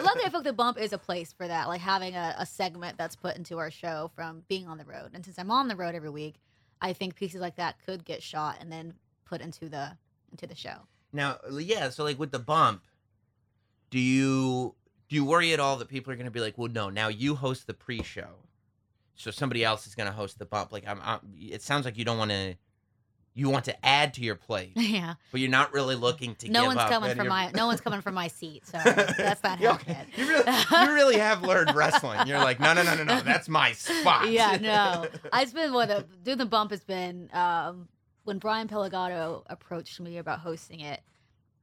Luckily, I feel like The Bump is a place for that, like having a, a segment that's put into our show from being on the road. And since I'm on the road every week, I think pieces like that could get shot and then put into the into the show. Now, yeah, so like with The Bump, do you do you worry at all that people are going to be like, well, no, now you host the pre-show, so somebody else is going to host The Bump? Like, I'm, I'm, it sounds like you don't want to. You want to add to your plate, yeah, but you're not really looking to. No give one's up coming from your... my. No one's coming from my seat. Sorry, that's not happening. You really, you really have learned wrestling. You're like, no, no, no, no, no. That's my spot. Yeah, no. I've been well, the doing The Bump has been um, when Brian Pelagato approached me about hosting it,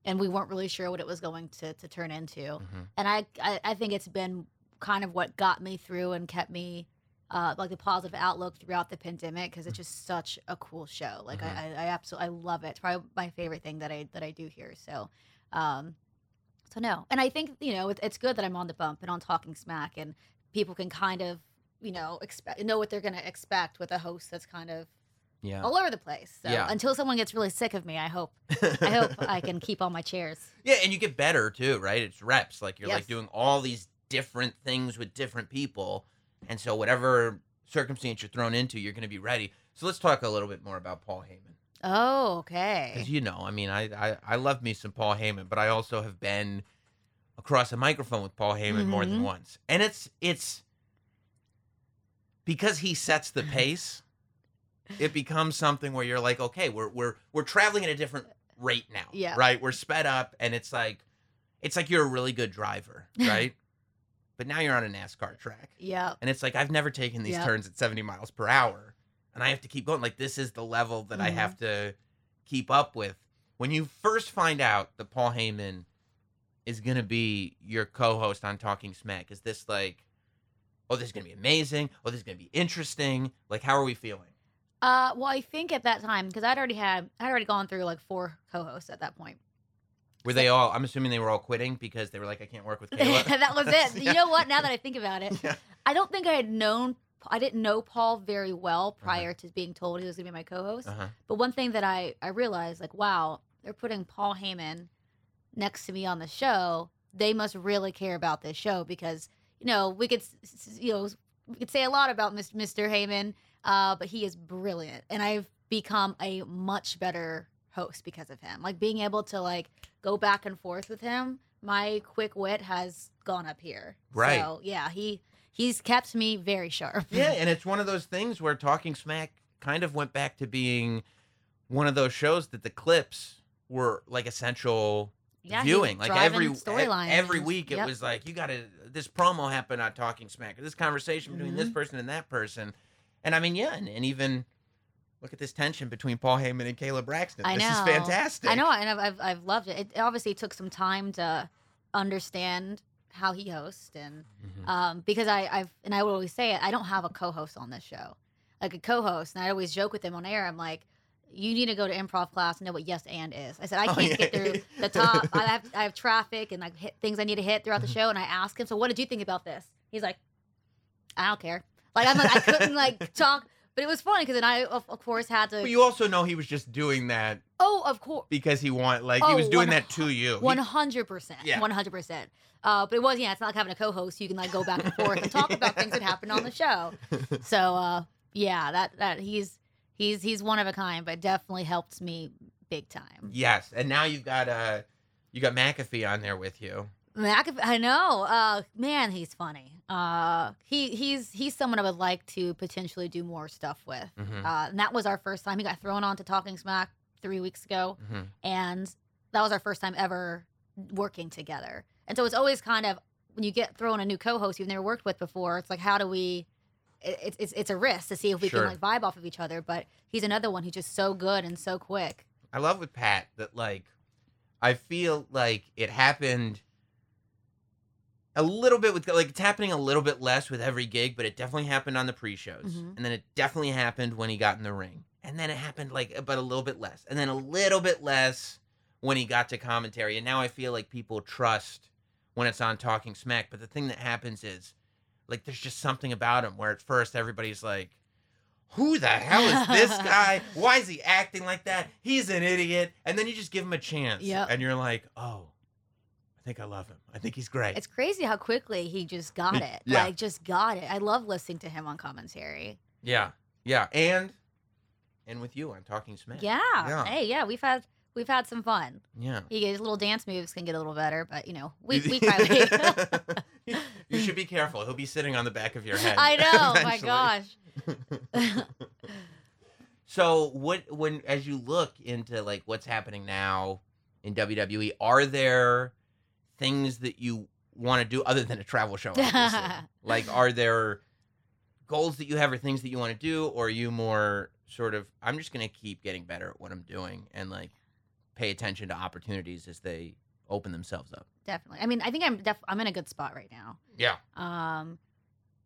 and we weren't really sure what it was going to to turn into. Mm-hmm. And I, I, I think it's been kind of what got me through and kept me. Uh, like the positive outlook throughout the pandemic because it's just such a cool show. Like mm-hmm. I, I, I absolutely I love it. It's probably my favorite thing that I that I do here. So, um, so no, and I think you know it, it's good that I'm on The Bump and on Talking Smack, and people can kind of you know expect know what they're gonna expect with a host that's kind of yeah. all over the place. So yeah. until someone gets really sick of me, I hope I hope I can keep all my chairs. Yeah, and you get better too, right? It's reps. Like you're yes. like doing all these different things with different people. And so whatever circumstance you're thrown into, you're going to be ready. So let's talk a little bit more about Paul Heyman. Oh, okay. Because, you know, I mean, I, I, I love me some Paul Heyman, but I also have been across a microphone with Paul Heyman mm-hmm. more than once. And it's it's because he sets the pace, it becomes something where you're like, okay, we're we're we're traveling at a different rate now, yeah. right? We're sped up, and it's like it's like you're a really good driver, right? But now you're on a NASCAR track. Yeah. And it's like, I've never taken these yep. turns at seventy miles per hour. And I have to keep going. Like, this is the level that mm-hmm. I have to keep up with. When you first find out that Paul Heyman is going to be your co-host on Talking Smack, is this like, oh, this is going to be amazing. Oh, this is going to be interesting. Like, how are we feeling? Uh, well, I think at that time, because I'd already had, I'd already gone through like four co-hosts at that point. Were they all, I'm assuming they were all quitting because they were like, I can't work with Kayla. That was it. You know what? Now that I think about it, yeah. I don't think I had known, I didn't know Paul very well prior uh-huh. to being told he was going to be my co-host. Uh-huh. But one thing that I, I realized, like, wow, they're putting Paul Heyman next to me on the show. They must really care about this show because, you know, we could, you know, we could say a lot about Mister Heyman, uh, but he is brilliant. And I've become a much better host because of him. Like being able to like go back and forth with him, my quick wit has gone up here. Right. So yeah, he he's kept me very sharp. Yeah, and it's one of those things where Talking Smack kind of went back to being one of those shows that the clips were like essential yeah, viewing. Like every storyline every week it yep. was like you gotta this promo happened on Talking Smack or this conversation between mm-hmm. this person and that person. And I mean yeah, and, and even look at this tension between Paul Heyman and Kayla Braxton. I this know. is fantastic. I know, and I've, I've I've loved it. It obviously took some time to understand how he hosts, and mm-hmm. um, because I, I've and I would always say it, I don't have a co-host on this show, like a co-host. And I always joke with him on air. I'm like, you need to go to improv class and know what yes and is. I said, I can't oh, yeah. get through the top. I have I have traffic and like hit things I need to hit throughout the show. And I asked him, so what did you think about this? He's like, I don't care. Like, I'm like, I couldn't like talk. But it was funny because then I, of, of course, had to. But you also know he was just doing that. Oh, of course. Because he wanted, like, oh, he was doing that to you. one hundred percent. Yeah. one hundred percent. Uh, but it was, yeah, it's not like having a co-host. So you can, like, go back and forth and talk yeah. about things that happened on the show. So, uh, yeah, that, that he's he's he's one of a kind, but definitely helped me big time. Yes. And now you've got, uh, you got McAfee on there with you. McAfee, I know. Uh, man, he's funny. Uh, he he's he's someone I would like to potentially do more stuff with. Mm-hmm. Uh, and that was our first time. He got thrown on to Talking Smack three weeks ago, mm-hmm. and that was our first time ever working together. And so it's always kind of when you get thrown a new co-host you've never worked with before. It's like, how do we? It's it's it's a risk to see if we sure. can like vibe off of each other. But he's another one who's just so good and so quick. I love with Pat that like I feel like it happened. A little bit with, like, it's happening a little bit less with every gig, but it definitely happened on the pre-shows. Mm-hmm. And then it definitely happened when he got in the ring. And then it happened, like, but a little bit less. And then a little bit less when he got to commentary. And now I feel like people trust when it's on Talking Smack. But the thing that happens is, like, there's just something about him where at first everybody's like, who the hell is this guy? Why is he acting like that? He's an idiot. And then you just give him a chance. Yep. And you're like, oh. I think I love him. I think he's great. It's crazy how quickly he just got it. Yeah. Like, just got it. I love listening to him on commentary. Yeah. Yeah. And and with you on Talking Smack. Yeah. yeah. Hey, yeah, we've had we've had some fun. Yeah. He, his little dance moves can get a little better, but, you know, we we kind of... You should be careful. He'll be sitting on the back of your head. I know. Eventually. My gosh. So, what when as you look into, like, what's happening now in W W E, are there... things that you want to do other than a travel show, obviously? Like, are there goals that you have or things that you want to do, or are you more sort of, I'm just going to keep getting better at what I'm doing and, like, pay attention to opportunities as they open themselves up? Definitely. I mean, I think I'm def- I'm in a good spot right now. Yeah. Um,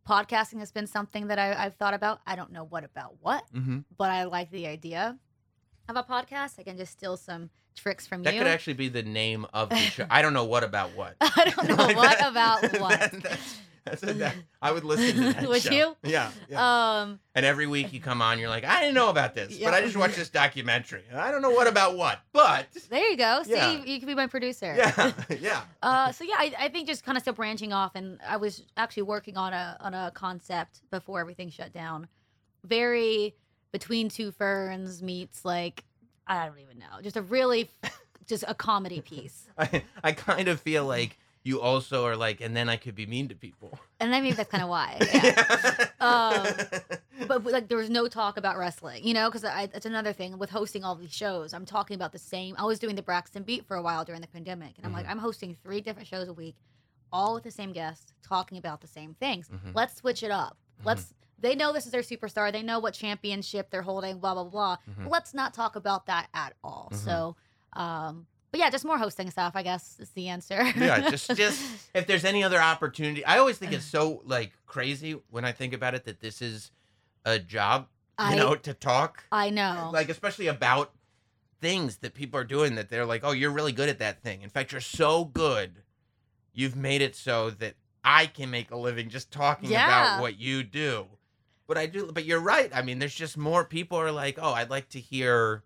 podcasting has been something that I, I've thought about. I don't know what about what, mm-hmm. but I like the idea of a podcast. I can just steal some tricks from that you. That could actually be the name of the show. I don't know what about what. I don't know like what that, about what. That, that's, that's a, that, I would listen to that Would show. you? Yeah, yeah. Um, and every week you come on, you're like, I didn't know about this, yeah. but I just watched this documentary. I don't know what about what, but. There you go. See, yeah. you, you could be my producer. Yeah, yeah. Uh, so yeah, I, I think just kind of still branching off, and I was actually working on a on a concept before everything shut down. Very... Between Two Ferns meets, like, I don't even know. Just a really, just a comedy piece. I, I kind of feel like you also are like, and then I could be mean to people. And I mean, that's kind of why. Yeah. yeah. Um, but, like, there was no talk about wrestling, you know? Because that's another thing with hosting all these shows. I'm talking about the same. I was doing the Braxton Beat for a while during the pandemic. And I'm mm-hmm. like, I'm hosting three different shows a week, all with the same guests, talking about the same things. Mm-hmm. Let's switch it up. Mm-hmm. Let's... They know this is their superstar. They know what championship they're holding, blah, blah, blah. Mm-hmm. But let's not talk about that at all. Mm-hmm. So, um, but yeah, just more hosting stuff, I guess, is the answer. yeah, just, just if there's any other opportunity. I always think it's so, like, crazy when I think about it that this is a job, you I, know, to talk. I know. Like, especially about things that people are doing that they're like, oh, you're really good at that thing. In fact, you're so good. You've made it so that I can make a living just talking yeah. about what you do. But I do, but you're right. I mean, there's just more people are like, oh, I'd like to hear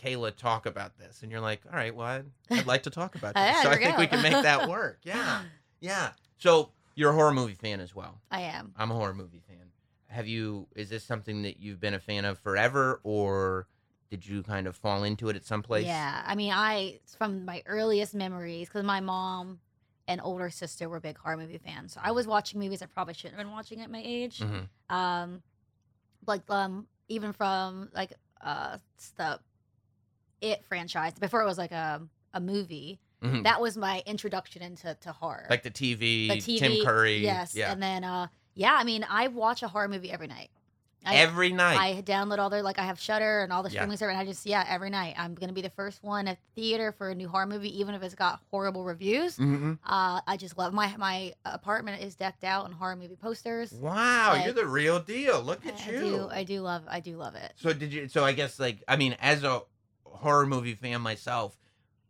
Kayla talk about this. And you're like, all right, well, I'd, I'd like to talk about this. yeah, so I think go. we can make that work. Yeah. Yeah. So you're a horror movie fan as well. I am. I'm a horror movie fan. Have you, is this something that you've been a fan of forever, or did you kind of fall into it at some place? Yeah. I mean, I, from my earliest memories, because my mom and older sister were big horror movie fans. So I was watching movies I probably shouldn't have been watching at my age. Mm-hmm. Um, like um, even from like uh, the It franchise, before it was like a, a movie, mm-hmm. that was my introduction into to horror. Like the T V, the T V Tim Curry. Yes. Yeah. And then, uh, yeah, I mean, I watch a horror movie every night. I, every night. I download all their, like, I have Shudder and all the streaming yeah. service, and I just, yeah, every night. I'm going to be the first one at the theater for a new horror movie, even if it's got horrible reviews. Mm-hmm. Uh, I just love, my my apartment is decked out in horror movie posters. Wow, like, you're the real deal. Look at I, you. I do, I do love, I do love it. So did you, so I guess, like, I mean, as a horror movie fan myself,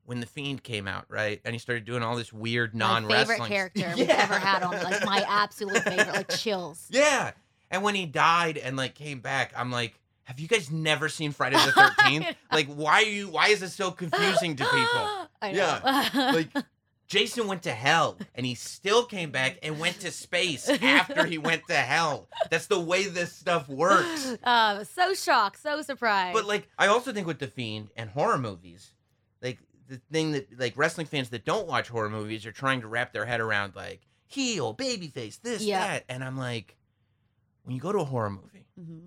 when The Fiend came out, right? And he started doing all this weird non-wrestling. My favorite character yeah. we've ever had on, like, my absolute favorite, like, chills. Yeah. And when he died and, like, came back, I'm like, have you guys never seen Friday the thirteenth? Like, why are you, why is this so confusing to people? I know. Yeah. Like, Jason went to hell and he still came back and went to space after he went to hell. That's the way this stuff works. Uh, so shocked, so surprised. But, like, I also think with The Fiend and horror movies, like, the thing that, like, wrestling fans that don't watch horror movies are trying to wrap their head around, like, heel, babyface, this, yeah. that. And I'm like, when you go to a horror movie, mm-hmm.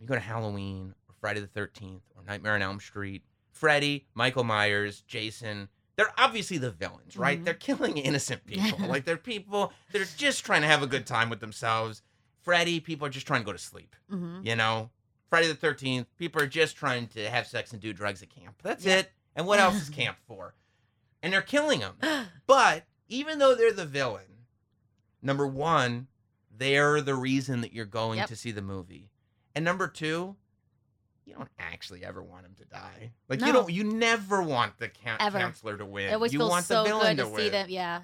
you go to Halloween or Friday the thirteenth or Nightmare on Elm Street, Freddy, Michael Myers, Jason, they're obviously the villains, right? Mm-hmm. They're killing innocent people. Like, they're people that are just trying to have a good time with themselves. Freddy, people are just trying to go to sleep, mm-hmm. you know? Friday the thirteenth, people are just trying to have sex and do drugs at camp. That's yeah. it. And what else is camp for? And they're killing them. But even though they're the villain, number one, they're the reason that you're going yep. to see the movie. And number two, you don't actually ever want him to die. Like, no. you don't, you never want the ca- counselor to win. It always you feels want so the villain good to, to win. See them, yeah.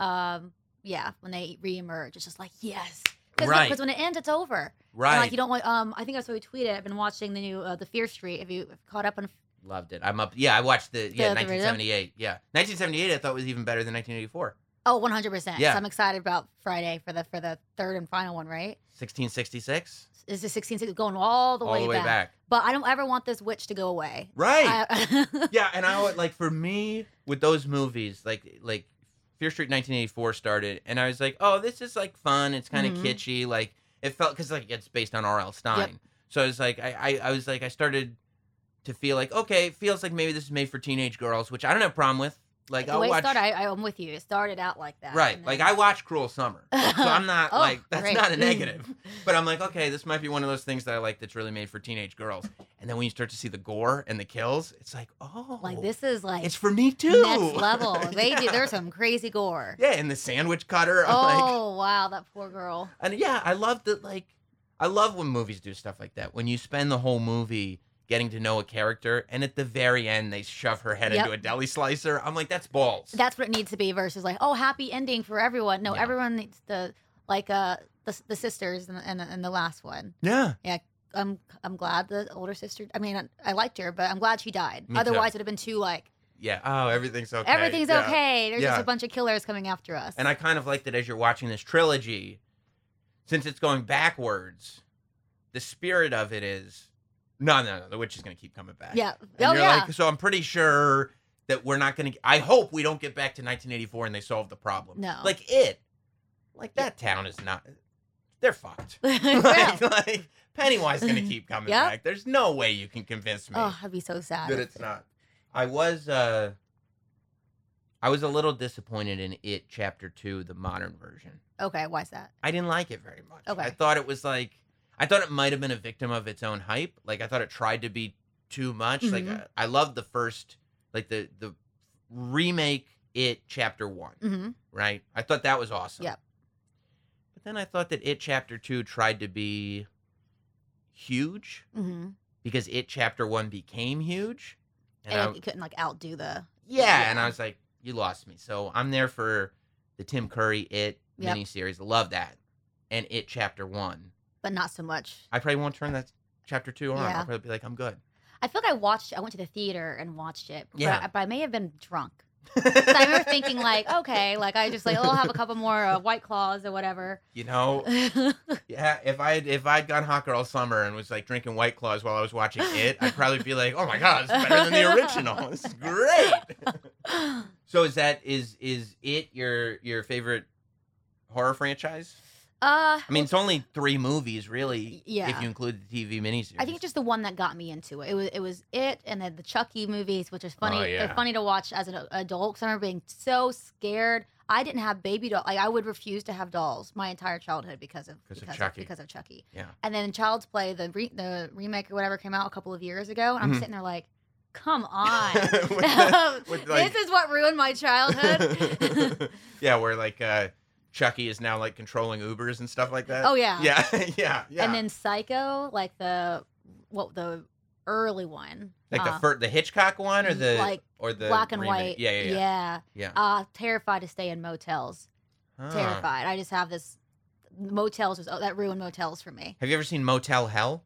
Um, yeah, when they reemerge, it's just like, yes. Because right. when it ends, it's over. Right. And like, you don't want, um, I think that's what we tweeted. I've been watching the new, uh, The Fear Street. Have you caught up on? Loved it. I'm up. Yeah, I watched the, yeah, the, nineteen seventy-eight. The yeah. nineteen seventy-eight, I thought was even better than nineteen eighty-four. Oh, one hundred percent. Yeah. So I'm excited about Friday for the for the third and final one, right? sixteen sixty-six? Is it sixteen sixty-six going all the all way back? All the way back. back. But I don't ever want this witch to go away. Right. I, yeah, and I would, like, for me, with those movies, like, like Fear Street nineteen eighty-four started, and I was like, oh, this is, like, fun. It's kind of mm-hmm. kitschy. Like, it felt, because, like, it's based on R L. Stein. Yep. So I was like, I, I, I was like, I started to feel like, okay, it feels like maybe this is made for teenage girls, which I don't have a problem with. Like, the I'll way watch... it started, I, I'm with you. It started out like that. Right. Then... Like, I watched Cruel Summer. So I'm not, oh, like, that's great. Not a negative. But I'm like, okay, this might be one of those things that I like that's really made for teenage girls. And then when you start to see the gore and the kills, it's like, oh. Like, this is like. It's for me, too. Next level. They yeah. do. There's some crazy gore. Yeah, and the sandwich cutter. I'm oh, like, wow, that poor girl. And, yeah, I love that, like, I love when movies do stuff like that. When you spend the whole movie getting to know a character, and at the very end, they shove her head yep. into a deli slicer. I'm like, that's balls. That's what it needs to be versus like, oh, happy ending for everyone. No, yeah. everyone needs the, like, uh, the, the sisters and, and, and the last one. Yeah. Yeah, I'm I'm glad the older sister, I mean, I, I liked her, but I'm glad she died. Me Otherwise, too. It would have been too, like. Yeah, oh, everything's okay. Everything's yeah. okay. There's yeah. just a bunch of killers coming after us. And I kind of like that as you're watching this trilogy, since it's going backwards, the spirit of it is, No, no, no. the witch is going to keep coming back. Yeah. And oh, you're yeah. like, so I'm pretty sure that we're not going to... I hope we don't get back to nineteen eighty-four and they solve the problem. No. Like, it. Like, that yeah. town is not... They're fucked. like, like, Pennywise is going to keep coming yep. back. There's no way you can convince me. Oh, I'd be so sad. But it's not. I was, uh... I was a little disappointed in It Chapter two, the modern version. Okay, why is that? I didn't like it very much. Okay. I thought it was like... I thought it might have been a victim of its own hype. Like, I thought it tried to be too much. Mm-hmm. Like, I, I loved the first, like, the the remake It Chapter one, mm-hmm. right? I thought that was awesome. Yep. But then I thought that It Chapter two tried to be huge mm-hmm. because It Chapter one became huge. And, and I, it couldn't, like, outdo the... Yeah, yeah, and I was like, you lost me. So I'm there for the Tim Curry It yep. miniseries. Love that. And It Chapter one. But not so much. I probably won't turn that chapter two on. Yeah. I'll probably be like, I'm good. I feel like I watched, I went to the theater and watched it. Yeah. But I, but I may have been drunk. So I remember thinking like, okay, like I just like, oh, I'll have a couple more uh, White Claws or whatever. You know, yeah, if I had, if I'd gone hot girl summer and was like drinking White Claws while I was watching It, I'd probably be like, oh my God, it's better than the original. This is great. So is that, is, is It your, your favorite horror franchise? Uh, I mean, it's only three movies, really, yeah. if you include the T V miniseries. I think it's just the one that got me into it. It was it, was it and then the Chucky movies, which is funny. Oh, yeah. They're funny to watch as an adult. Because I remember being so scared. I didn't have baby dolls. Like, I would refuse to have dolls my entire childhood because of because, because, of, Chucky. Of, because of Chucky. Yeah. And then in Child's Play, the re- the remake or whatever came out a couple of years ago, and I'm mm-hmm. sitting there like, come on. with the, with like... This is what ruined my childhood. Yeah, where like uh, Chucky is now like controlling Ubers and stuff like that. Oh, yeah. Yeah, yeah, yeah. And then Psycho, like the what the early one. Like the uh, fir- the Hitchcock one or the like or the black and remake? White. Yeah, yeah, yeah. yeah. yeah. Uh, terrified to stay in motels. Huh. Terrified. I just have this motels was oh, that ruined motels for me. Have you ever seen Motel Hell?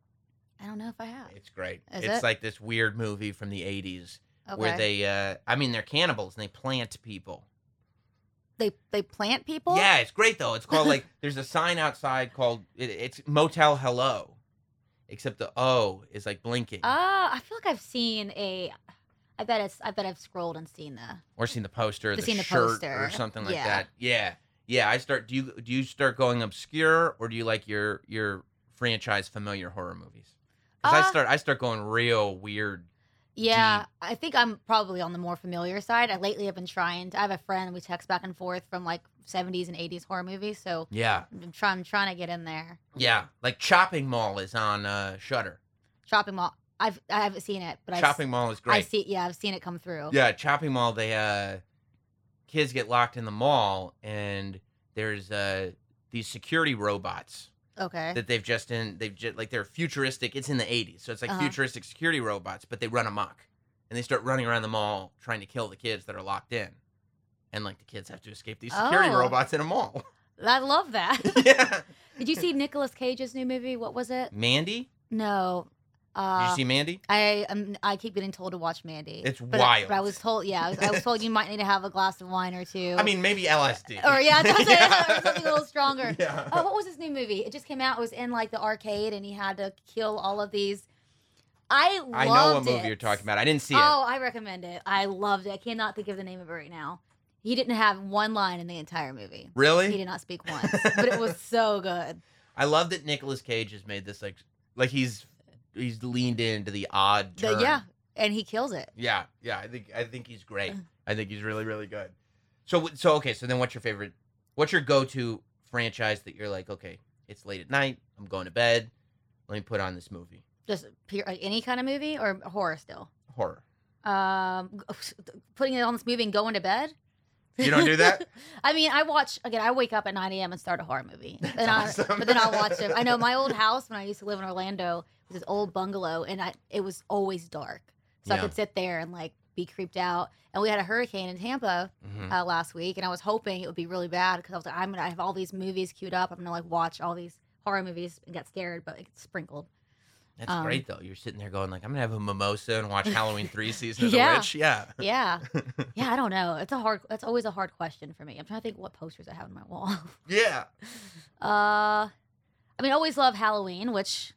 I don't know if I have. It's great. Is it's it? like this weird movie from the eighties okay. where they uh, I mean they're cannibals and they plant people. They they plant people? Yeah, it's great though. It's called like there's a sign outside called it, it's Motel Hello. Except the O is like blinking. Oh, uh, I feel like I've seen a. I bet it's. I bet I've scrolled and seen the. Or seen the poster, or the seen shirt, the poster. Or something like yeah. that. Yeah, yeah. I start. Do you do you start going obscure, or do you like your your franchise familiar horror movies? Because uh, I start. I start going real weird. Yeah, deep. I think I'm probably on the more familiar side. I lately have been trying. To, I have a friend. We text back and forth from like seventies and eighties horror movies, so yeah, I'm trying, I'm trying to get in there. Yeah, like Chopping Mall is on uh, Shudder. Chopping Mall, I've I haven't seen it, but Chopping I've, Mall is great. I see, yeah, I've seen it come through. Yeah, Chopping Mall, they uh, kids get locked in the mall, and there's uh these security robots. Okay. That they've just in they've just like they're futuristic. It's in the eighties, so it's like uh-huh. futuristic security robots, but they run amok, and they start running around the mall trying to kill the kids that are locked in. And, like, the kids have to escape these security oh. robots in a mall. I love that. Yeah. Did you see Nicolas Cage's new movie? What was it? Mandy? No. Uh, Did you see Mandy? I um, I keep getting told to watch Mandy. It's but wild. I, but I was told, yeah, I was, I was told you might need to have a glass of wine or two. I mean, maybe L S D. Or, yeah, that's yeah. Or something a little stronger. Yeah. Oh, what was his new movie? It just came out. It was in, like, the arcade, and he had to kill all of these. I loved it. I know what movie it. you're talking about. I didn't see it. Oh, I recommend it. I loved it. I cannot think of the name of it right now. He didn't have one line in the entire movie. Really? He did not speak once, but it was so good. I love that Nicolas Cage has made this like, like he's he's leaned into the odd turn. The, yeah, and he kills it. Yeah, yeah. I think I think he's great. I think he's really really good. So so okay. So then, what's your favorite? What's your go-to franchise that you're like, okay, it's late at night, I'm going to bed, let me put on this movie. Just pure, any kind of movie or horror still? Horror. Um, putting it on this movie and going to bed. You don't do that? I mean, I watch, again, I wake up at nine a.m. and start a horror movie. That's and I, awesome. But then I'll watch it. I know my old house, when I used to live in Orlando, it was this old bungalow, and I, it was always dark. So yeah. I could sit there and, like, be creeped out. And we had a hurricane in Tampa mm-hmm. uh, last week, and I was hoping it would be really bad because I was like, I'm going to have all these movies queued up. I'm going to, like, watch all these horror movies and get scared, but it sprinkled. That's um, great, though. You're sitting there going, like, I'm going to have a mimosa and watch Halloween three Season of yeah, the Witch. Yeah. Yeah. Yeah, I don't know. It's a hard. That's always a hard question for me. I'm trying to think what posters I have on my wall. Yeah. Uh, I mean, I always love Halloween, which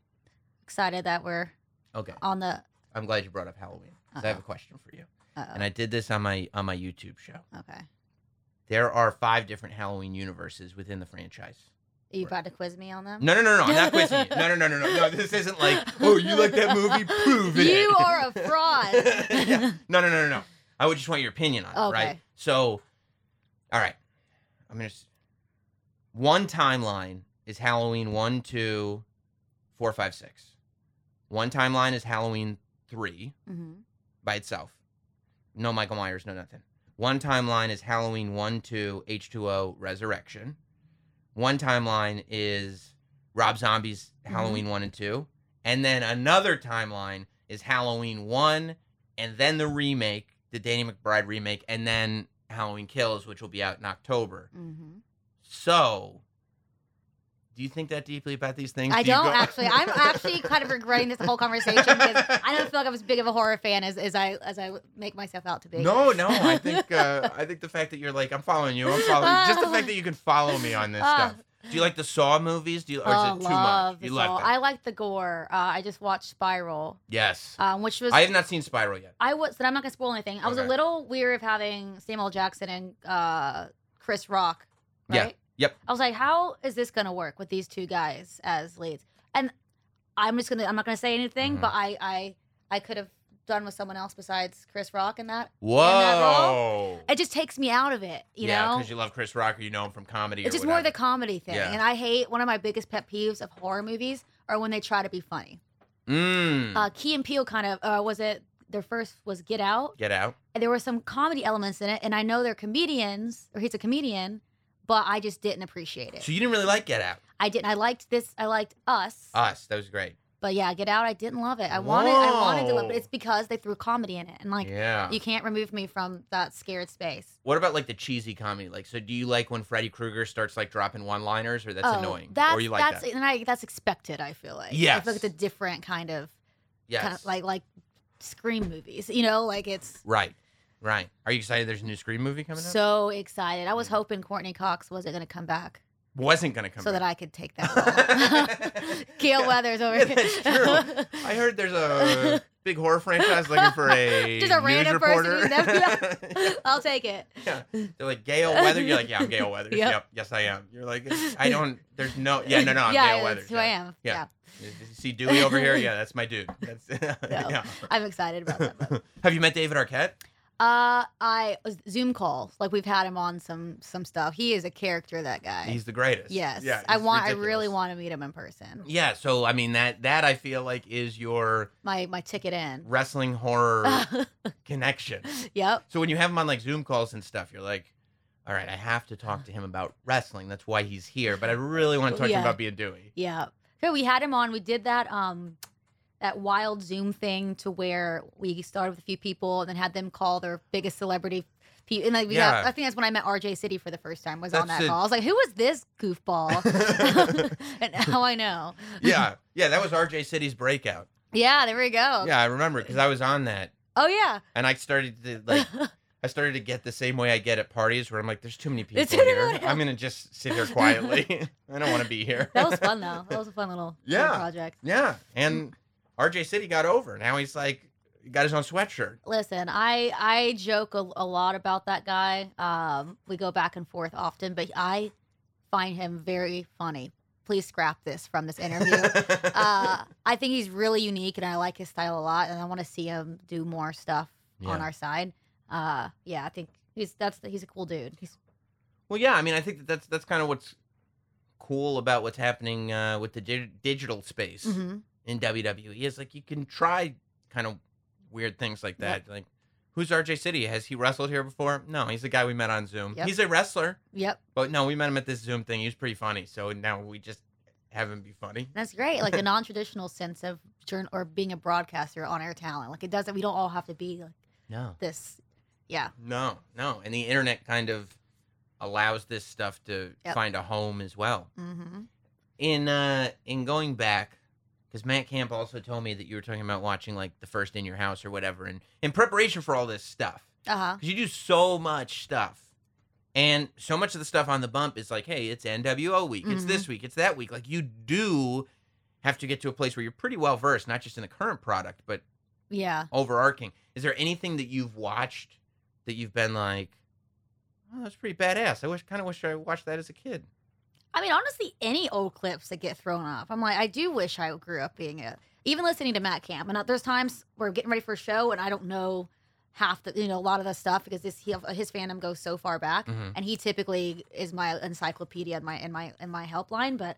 excited that we're okay. on the... I'm glad you brought up Halloween, because I have a question for you. Uh-oh. And I did this on my on my YouTube show. Okay. There are five different Halloween universes within the franchise. Are you about to quiz me on them? No, no, no, no. I'm not quizzing you. No, no, no, no, no. No, this isn't like, oh, you like that movie? Prove it. You are a fraud. Yeah. No, no, no, no, no. I would just want your opinion on it, okay. right? So, all right. I'm going to... One timeline is Halloween one, two, four, five, six. One timeline is Halloween three mm-hmm. by itself. No Michael Myers, no nothing. One timeline is Halloween one, two, H two O, Resurrection. One timeline is Rob Zombie's Halloween mm-hmm. one and two. And then another timeline is Halloween one, and then the remake, the Danny McBride remake, and then Halloween Kills, which will be out in October. Mm-hmm. So, do you think that deeply about these things? I do don't, go- actually. I'm actually kind of regretting this whole conversation because I don't feel like I'm as big of a horror fan as, as I as I make myself out to be. No, no. I think uh, I think the fact that you're like, I'm following you, I'm following you. Just the fact that you can follow me on this uh, stuff. Do you like the Saw movies? Do you, or oh, is it too much? You love that. I like the gore. Uh, I just watched Spiral. Yes. Um, which was I have not seen Spiral yet. I was, but I'm not gonna spoil anything. I was okay. a little weary of having Samuel L. Jackson and uh, Chris Rock. Right? Yeah. Yep. I was like, how is this gonna work with these two guys as leads? And I'm just gonna I'm not gonna say anything, mm-hmm. but I I I could have done with someone else besides Chris Rock in that. Whoa. In that it just takes me out of it, you yeah, know? Yeah, because you love Chris Rock or you know him from comedy. It's or just whatever. More the comedy thing. Yeah. And I hate, one of my biggest pet peeves of horror movies are when they try to be funny. Mm. Uh, Key and Peele kind of, uh, was it, their first was Get Out. Get Out. And there were some comedy elements in it, and I know they're comedians, or he's a comedian, but I just didn't appreciate it. So you didn't really like Get Out? I didn't. I liked this. I liked Us. Us. That was great. But yeah, Get Out, I didn't love it. I Whoa. wanted I wanted to love it, but it's because they threw comedy in it. And like, yeah. you can't remove me from that scared space. What about like the cheesy comedy? Like, so do you like when Freddy Krueger starts like dropping one-liners or that's oh, annoying? That's, or you like that's, that? And I, that's expected, I feel like. Yes. I feel like it's a different kind of, yes. kind of like, like Scream movies, you know, like it's. Right, right. Are you excited there's a new Scream movie coming up? So excited. I was hoping Courtney Cox wasn't going to come back. Wasn't going to come So back. That I could take that role. Gail yeah. Weathers over yeah, here. That's true. I heard there's a big horror franchise looking for a Just a news random reporter. Person who's never, I'll take it. Yeah. They're like, Gail Weathers? You're like, yeah, I'm Gail Weathers. Yep. yep. Yes, I am. You're like, I don't, there's no, yeah, no, no, I'm yeah, Gail Weathers. That's who yeah. I am. Yeah. yeah. See Dewey over here? Yeah, that's my dude. That's, so, yeah. I'm excited about that. Though. Have you met David Arquette? Uh, I Zoom calls like we've had him on some some stuff. He is a character, that guy. He's the greatest. Yes, yeah, I want. Ridiculous. I really want to meet him in person. Yeah, so I mean that that I feel like is your my my ticket in wrestling horror connection. Yep. So when you have him on like Zoom calls and stuff, you're like, all right, I have to talk to him about wrestling. That's why he's here. But I really want to talk yeah. to him about being Dewey. Yeah. So we had him on. We did that. Um. That wild Zoom thing to where we started with a few people and then had them call their biggest celebrity. Pe- and like we yeah. got, I think that's when I met R J City for the first time was that's on that a- call. I was like, who was this goofball? And now I know. Yeah. Yeah, that was R J City's breakout. Yeah, there we go. Yeah, I remember because I was on that. Oh, yeah. And I started to like... I started to get the same way I get at parties where I'm like, there's too many people here. I'm going to just sit here quietly. I don't want to be here. That was fun, though. That was a fun little, yeah. little project. Yeah. And... R J City got over. Now he's like, got his own sweatshirt. Listen, I, I joke a, a lot about that guy. Um, we go back and forth often, but I find him very funny. Please scrap this from this interview. uh, I think he's really unique, and I like his style a lot, and I want to see him do more stuff yeah. on our side. Uh, yeah, I think he's that's he's a cool dude. He's... Well, yeah, I mean, I think that that's that's kind of what's cool about what's happening uh, with the dig- digital space. Mm-hmm. In W W E, it's like you can try kind of weird things like that. Yep. Like, who's R J City? Has he wrestled here before? No, he's the guy we met on Zoom. Yep. He's a wrestler. Yep. But no, we met him at this Zoom thing. He was pretty funny. So now we just have him be funny. That's great. Like the non-traditional sense of or being a broadcaster, on-air talent. Like it doesn't. We don't all have to be like no this. Yeah. No, no. And the internet kind of allows this stuff to yep. find a home as well. Mm-hmm. In uh, in going back. Because Matt Camp also told me that you were talking about watching, like, the first In Your House or whatever, and in preparation for all this stuff. Uh-huh. Because you do so much stuff. And so much of the stuff on The Bump is like, hey, it's N W O week. Mm-hmm. It's this week. It's that week. Like, you do have to get to a place where you're pretty well-versed, not just in the current product, but yeah, overarching. Is there anything that you've watched that you've been like, oh, that's pretty badass. I wish, kind of wish I watched that as a kid. I mean, honestly, any old clips that get thrown up. I'm like, I do wish I grew up being a, even listening to Matt Camp. And there's times we're getting ready for a show and I don't know half the, you know, a lot of the stuff because this, he, his fandom goes so far back. Mm-hmm. And he typically is my encyclopedia and my, and my, and my helpline. But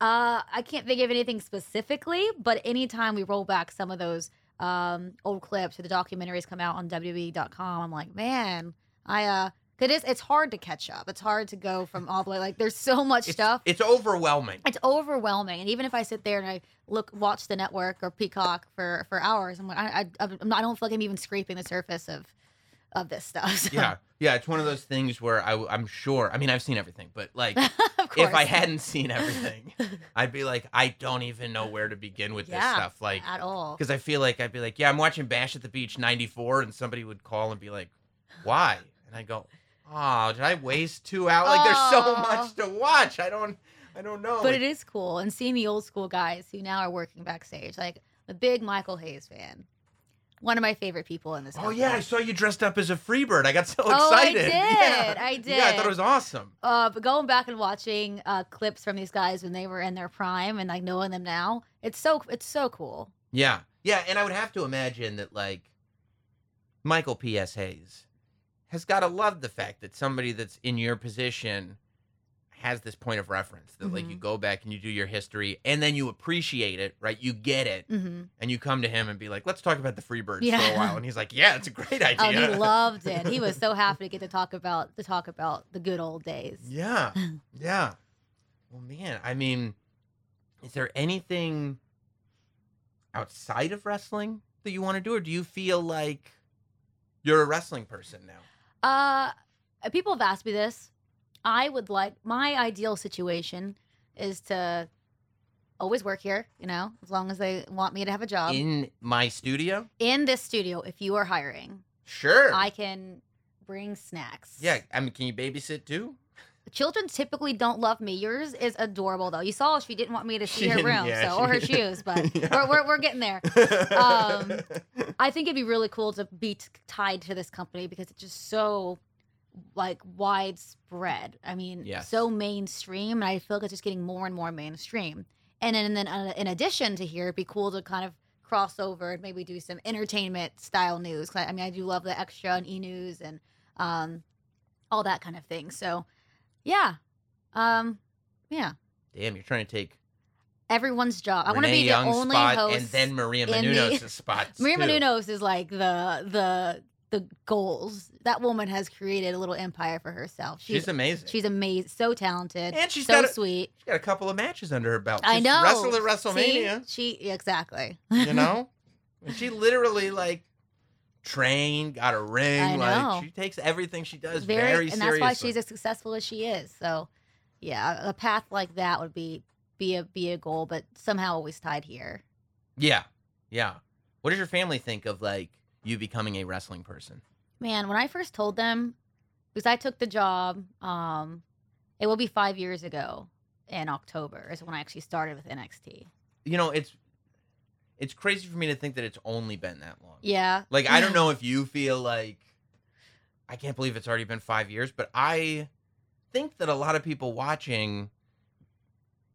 uh, I can't think of anything specifically, but anytime we roll back some of those um, old clips or the documentaries come out on W W E dot com, I'm like, man, I, uh, Cause it's it's hard to catch up. It's hard to go from all the way. Like there's so much it's, stuff. It's overwhelming. It's overwhelming. And even if I sit there and I look, watch the network or Peacock for, for hours, I'm like, I I, I'm not, I don't feel like I'm even scraping the surface of of this stuff. So. Yeah, yeah. It's one of those things where I I'm sure. I mean, I've seen everything, but like, if I hadn't seen everything, I'd be like, I don't even know where to begin with yeah, this stuff. Like at all. Because I feel like I'd be like, yeah, I'm watching Bash at the Beach ninety-four, and somebody would call and be like, why? And I go. Oh, did I waste two hours? Like, there's so much to watch. I don't, I don't know. But like, it is cool. And seeing the old school guys who now are working backstage. Like, I'm a big Michael Hayes fan. One of my favorite people in this Oh, company. Yeah. I saw you dressed up as a Freebird. I got so oh, excited. I did. Yeah. I did. Yeah, I thought it was awesome. Uh, but going back and watching uh, clips from these guys when they were in their prime and, like, knowing them now, it's so it's so cool. Yeah. Yeah, and I would have to imagine that, like, Michael P S. Hayes has got to love the fact that somebody that's in your position has this point of reference that, mm-hmm. like, you go back and you do your history and then you appreciate it, right? You get it. Mm-hmm. And you come to him and be like, let's talk about the Freebirds yeah. for a while. And he's like, yeah, it's a great idea. Oh, he loved it. He was so happy to get to talk about, to talk about the good old days. Yeah. Yeah. Well, man, I mean, is there anything outside of wrestling that you want to do? Or do you feel like you're a wrestling person now? Uh, people have asked me this. I would like, my ideal situation is to always work here, you know, as long as they want me to have a job. In my studio? In this studio, if you are hiring. Sure. I can bring snacks. Yeah. I mean, can you babysit too? Children typically don't love me. Yours is adorable, though. You saw she didn't want me to see she her room yeah, so, or her shoes, but yeah. we're, we're we're getting there. Um, I think it'd be really cool to be t- tied to this company because it's just so, like, widespread. I mean, yes. so mainstream, and I feel like it's just getting more and more mainstream. And then, and then uh, in addition to here, it'd be cool to kind of cross over and maybe do some entertainment-style news. I, I mean, I do love the Extra and E-News and um, all that kind of thing, so... Yeah. Um, yeah. Damn, you're trying to take everyone's job. I want to be the Young's only spot host. And then Maria Menounos' the... spot. Maria too. Menounos is like the the the goals. That woman has created a little empire for herself. She's, she's amazing. She's amazing. So talented. And she's so got a, sweet. She's got a couple of matches under her belt. She's I know. Wrestled at WrestleMania. See? She exactly. You know? And she literally like trained, got a ring, like she takes everything she does very, very and seriously. And that's why she's as successful as she is. So yeah, a path like that would be be a be a goal, but somehow always tied here. Yeah. Yeah. What does your family think of like you becoming a wrestling person? Man, when I first told them, because I took the job, um, it will be five years ago in October is when I actually started with N X T. You know, it's It's crazy for me to think that it's only been that long. Yeah. Like, I don't know if you feel like, I can't believe it's already been five years, but I think that a lot of people watching,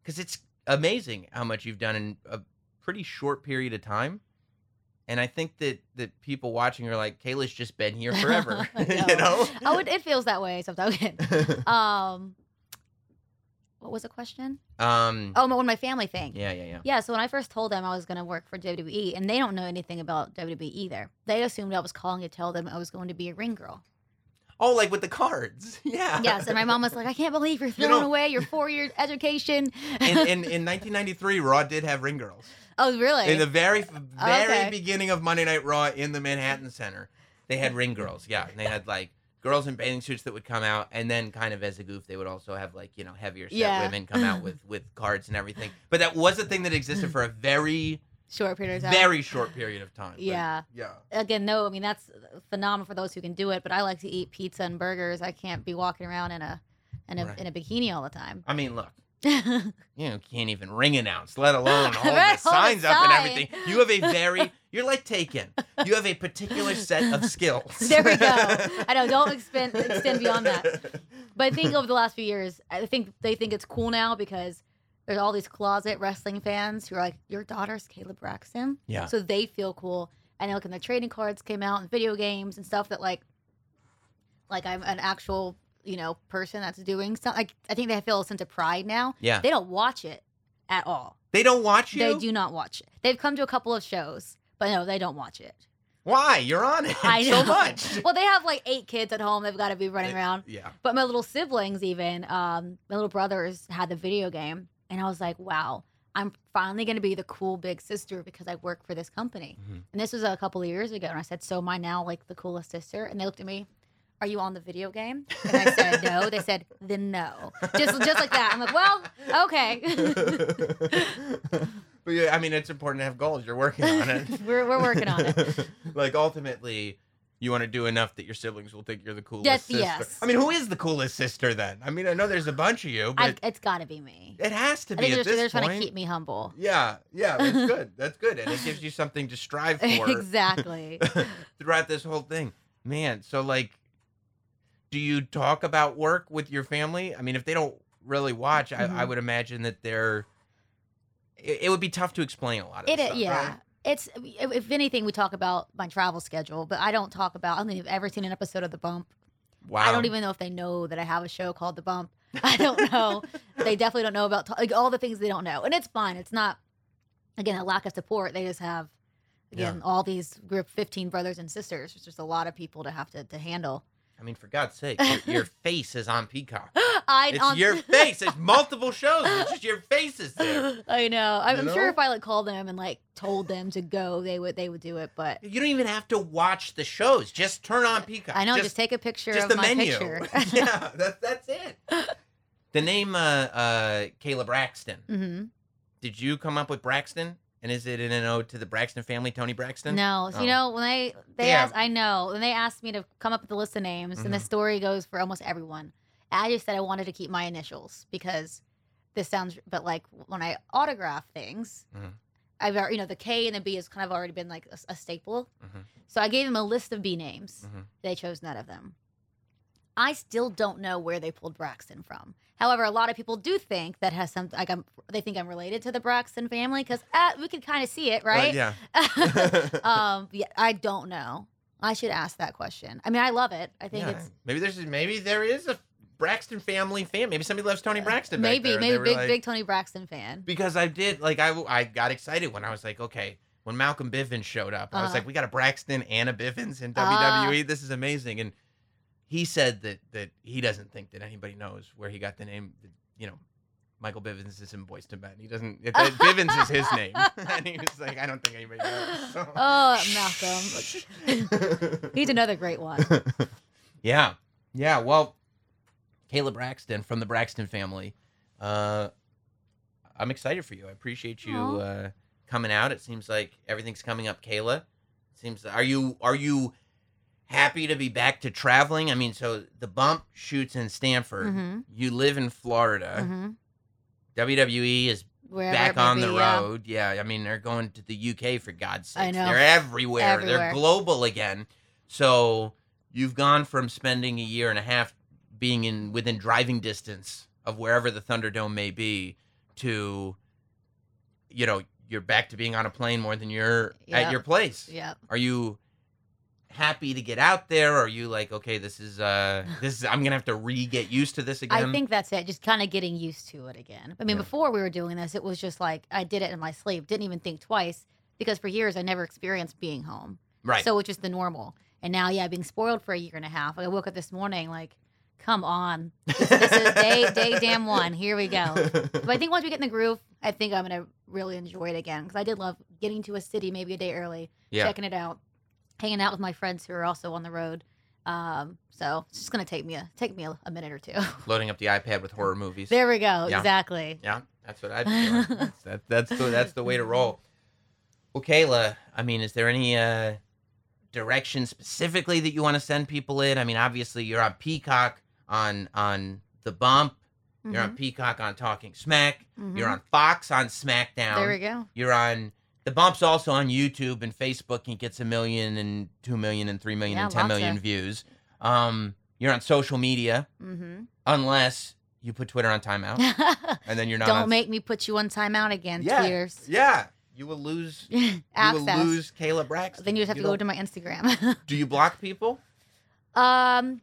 because it's amazing how much you've done in a pretty short period of time. And I think that, that people watching are like, Kayla's just been here forever, know. you know? Oh, it, it feels that way sometimes. um What was the question? Um, oh, when my family thing. Yeah, yeah, yeah. Yeah, so when I first told them I was going to work for W W E, and they don't know anything about W W E either. They assumed I was calling to tell them I was going to be a ring girl. Oh, like with the cards. Yeah. Yes, and my mom was like, I can't believe you're throwing you know, away your four-year education. in, in, in nineteen ninety-three, Raw did have ring girls. Oh, really? In the very, very okay. beginning of Monday Night Raw in the Manhattan Center, they had ring girls, yeah. And they had, like... girls in bathing suits that would come out, and then kind of as a goof, they would also have, like, you know, heavier set yeah. women come out with, with cards and everything. But that was a thing that existed for a very short period of time. Very short period of time. Yeah. But, yeah. Again, no, I mean, that's phenomenal for those who can do it, but I like to eat pizza and burgers. I can't be walking around in a in a, right. in a bikini all the time. I mean, look. You know, can't even ring announce, let alone all the signs up and everything. You have a very, you're like Taken. You have a particular set of skills. There we go. I know, don't expend, extend beyond that. But I think over the last few years, I think they think it's cool now because there's all these closet wrestling fans who are like, your daughter's Kayla Braxton? Yeah. So they feel cool. And like when the trading cards came out and video games and stuff that like, like I'm an actual... you know, person that's doing something. Like, I think they feel a sense of pride now. Yeah. They don't watch it at all. They don't watch you? They do not watch it. They've come to a couple of shows, but no, they don't watch it. Why? You're on it I know. so much. Well, they have like eight kids at home. They've got to be running it, around. Yeah. But my little siblings even, um, my little brothers had the video game. And I was like, wow, I'm finally going to be the cool big sister because I work for this company. Mm-hmm. And this was a couple of years ago. And I said, so am I now like the coolest sister? And they looked at me. Are you on the video game? And I said, no. They said, then no. Just just like that. I'm like, well, okay. But yeah, I mean, it's important to have goals. You're working on it. we're we're working on it. Like, ultimately, you want to do enough that your siblings will think you're the coolest yes, sister. Yes. I mean, who is the coolest sister then? I mean, I know there's a bunch of you, but... I, it's got to be me. It has to be I think at this They're point. Trying to keep me humble. Yeah, yeah, that's good. That's good. And it gives you something to strive for. Exactly. Throughout this whole thing. Man, so, like... do you talk about work with your family? I mean, if they don't really watch, I, mm-hmm. I would imagine that they're... It, it would be tough to explain a lot of it. Stuff, yeah. Right? It's, if anything, we talk about my travel schedule, but I don't talk about, I don't think I've ever seen an episode of The Bump. Wow. I don't even know if they know that I have a show called The Bump. I don't know. They definitely don't know about, like, all the things they don't know. And it's fine. It's not, again, a lack of support. They just have, again, yeah. all these group fifteen brothers and sisters. There's just a lot of people to have to, to handle. I mean, for God's sake, your, your face is on Peacock. I, it's on... your face. It's multiple shows. It's just your face is there. I know. I'm, I'm know? sure if I like called them and like told them to go, they would they would do it. But you don't even have to watch the shows. Just turn on Peacock. I know. Just, just take a picture just of the my menu. Picture. Yeah, that, that's it. The name uh, uh, Kayla Braxton. Mm-hmm. Did you come up with Braxton? And is it in an ode to the Braxton family, Tony Braxton? No. So, oh. you know, when they, they yeah. asked, I know, when they asked me to come up with the list of names, mm-hmm. and the story goes for almost everyone, I just said I wanted to keep my initials because this sounds, but like when I autograph things, mm-hmm. I've you know, the K and the B has kind of already been like a, a staple. Mm-hmm. So I gave them a list of B names. Mm-hmm. They chose none of them. I still don't know where they pulled Braxton from. However, a lot of people do think that has some, like I'm, they think I'm related to the Braxton family because uh, we can kind of see it, right? Uh, yeah. um, yeah. I don't know. I should ask that question. I mean, I love it. I think yeah. it's maybe there's maybe there is a Braxton family fan. Maybe somebody loves Tony Braxton. Back maybe there, maybe big like, big Tony Braxton fan. Because I did like I I got excited when I was like, okay. When Malcolm Bivens showed up, uh, I was like, we got a Braxton and a Bivens in W W E. Uh, this is amazing. And he said that, that he doesn't think that anybody knows where he got the name. You know, Michael Bivens is in Boyz Two Men. He doesn't. It, Bivens is his name, and he was like, "I don't think anybody knows." So. Oh, Malcolm! He's another great one. Yeah, yeah. Well, Kayla Braxton from the Braxton family. Uh, I'm excited for you. I appreciate you uh, coming out. It seems like everything's coming up, Kayla. It seems. Are you? Are you? Happy to be back to traveling. I mean, so The Bump shoots in Stanford. Mm-hmm. You live in Florida. Mm-hmm. W W E is Wherever back on the be, road. Yeah. yeah, I mean, they're going to the U K, for God's sake. I know. They're everywhere. everywhere. They're global again. So you've gone from spending a year and a half being in within driving distance of wherever the Thunderdome may be to, you know, you're back to being on a plane more than you're yep. at your place. Yeah. Are you... happy to get out there, or are you like, okay, this is uh this is I'm gonna have to re-get used to this again? I think that's it, just kind of getting used to it again. I mean, yeah. before we were doing this, it was just like I did it in my sleep, didn't even think twice, because for years I never experienced being home, right? So it's just the normal. And now, yeah, being spoiled for a year and a half. I woke up this morning like, come on, this, this is day day damn one, here we go. But I think once we get in the groove, I think I'm gonna really enjoy it again, because I did love getting to a city maybe a day early, yeah. checking it out, hanging out with my friends who are also on the road. Um, so it's just going to take me a take me a, a minute or two. Loading up the iPad with horror movies. There we go. Yeah. Exactly. Yeah, that's what I do. that's, that, that's, the, that's the way to roll. Well, Kayla, I mean, is there any uh, direction specifically that you want to send people in? I mean, obviously, you're on Peacock on, on The Bump. Mm-hmm. You're on Peacock on Talking Smack. Mm-hmm. You're on Fox on SmackDown. There we go. You're on... The Bump's also on YouTube and Facebook, and gets a million and two million and three million yeah, and ten million of. views. Um, you're on social media, mm-hmm. unless you put Twitter on timeout, and then you're not. Don't on... make me put you on timeout again, yeah. Tweeters. Yeah, you will lose. you will lose Kayla Braxton. Then you just have you to don't... go to my Instagram. Do you block people? Um,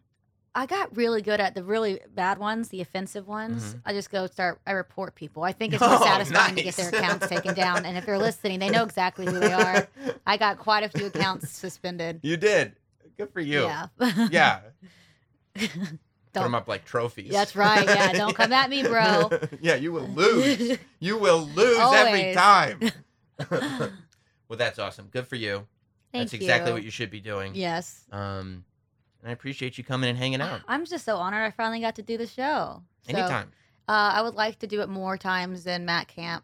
I got really good at the really bad ones, the offensive ones. Mm-hmm. I just go start, I report people. I think it's more oh, satisfying nice. to get their accounts taken down. And if they're listening, they know exactly who they are. I got quite a few accounts suspended. You did. Good for you. Yeah. yeah. Put them up like trophies. That's right. Yeah. Don't yeah. come at me, bro. Yeah, you will lose. You will lose every time. Well, that's awesome. Good for you. Thank that's you. exactly what you should be doing. Yes. Um, And I appreciate you coming and hanging out. I'm just so honored I finally got to do the show. So, Anytime. Uh, I would like to do it more times than Matt Camp.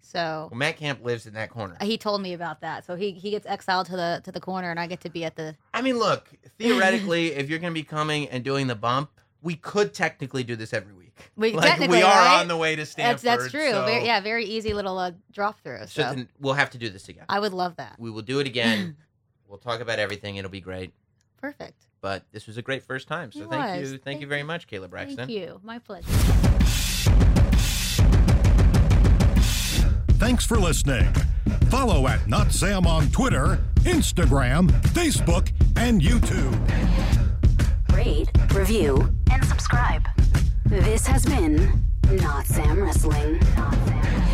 So well, Matt Camp lives in that corner. He told me about that. So he, he gets exiled to the to the corner, and I get to be at the... I mean, look, theoretically, if you're going to be coming and doing The Bump, we could technically do this every week. We, like, technically, we are right? on the way to Stanford. That's, that's true. So... Very, yeah, very easy little uh, drop through. So, so then we'll have to do this again. I would love that. We will do it again. We'll talk about everything. It'll be great. Perfect. But this was a great first time, so thank you. Thank, thank you very much, Kayla Braxton. Thank you. My pleasure. Thanks for listening. and follow at NotSam on Twitter, Instagram, Facebook, and YouTube. Rate, review, and subscribe. This has been Not Sam Wrestling. Not Sam.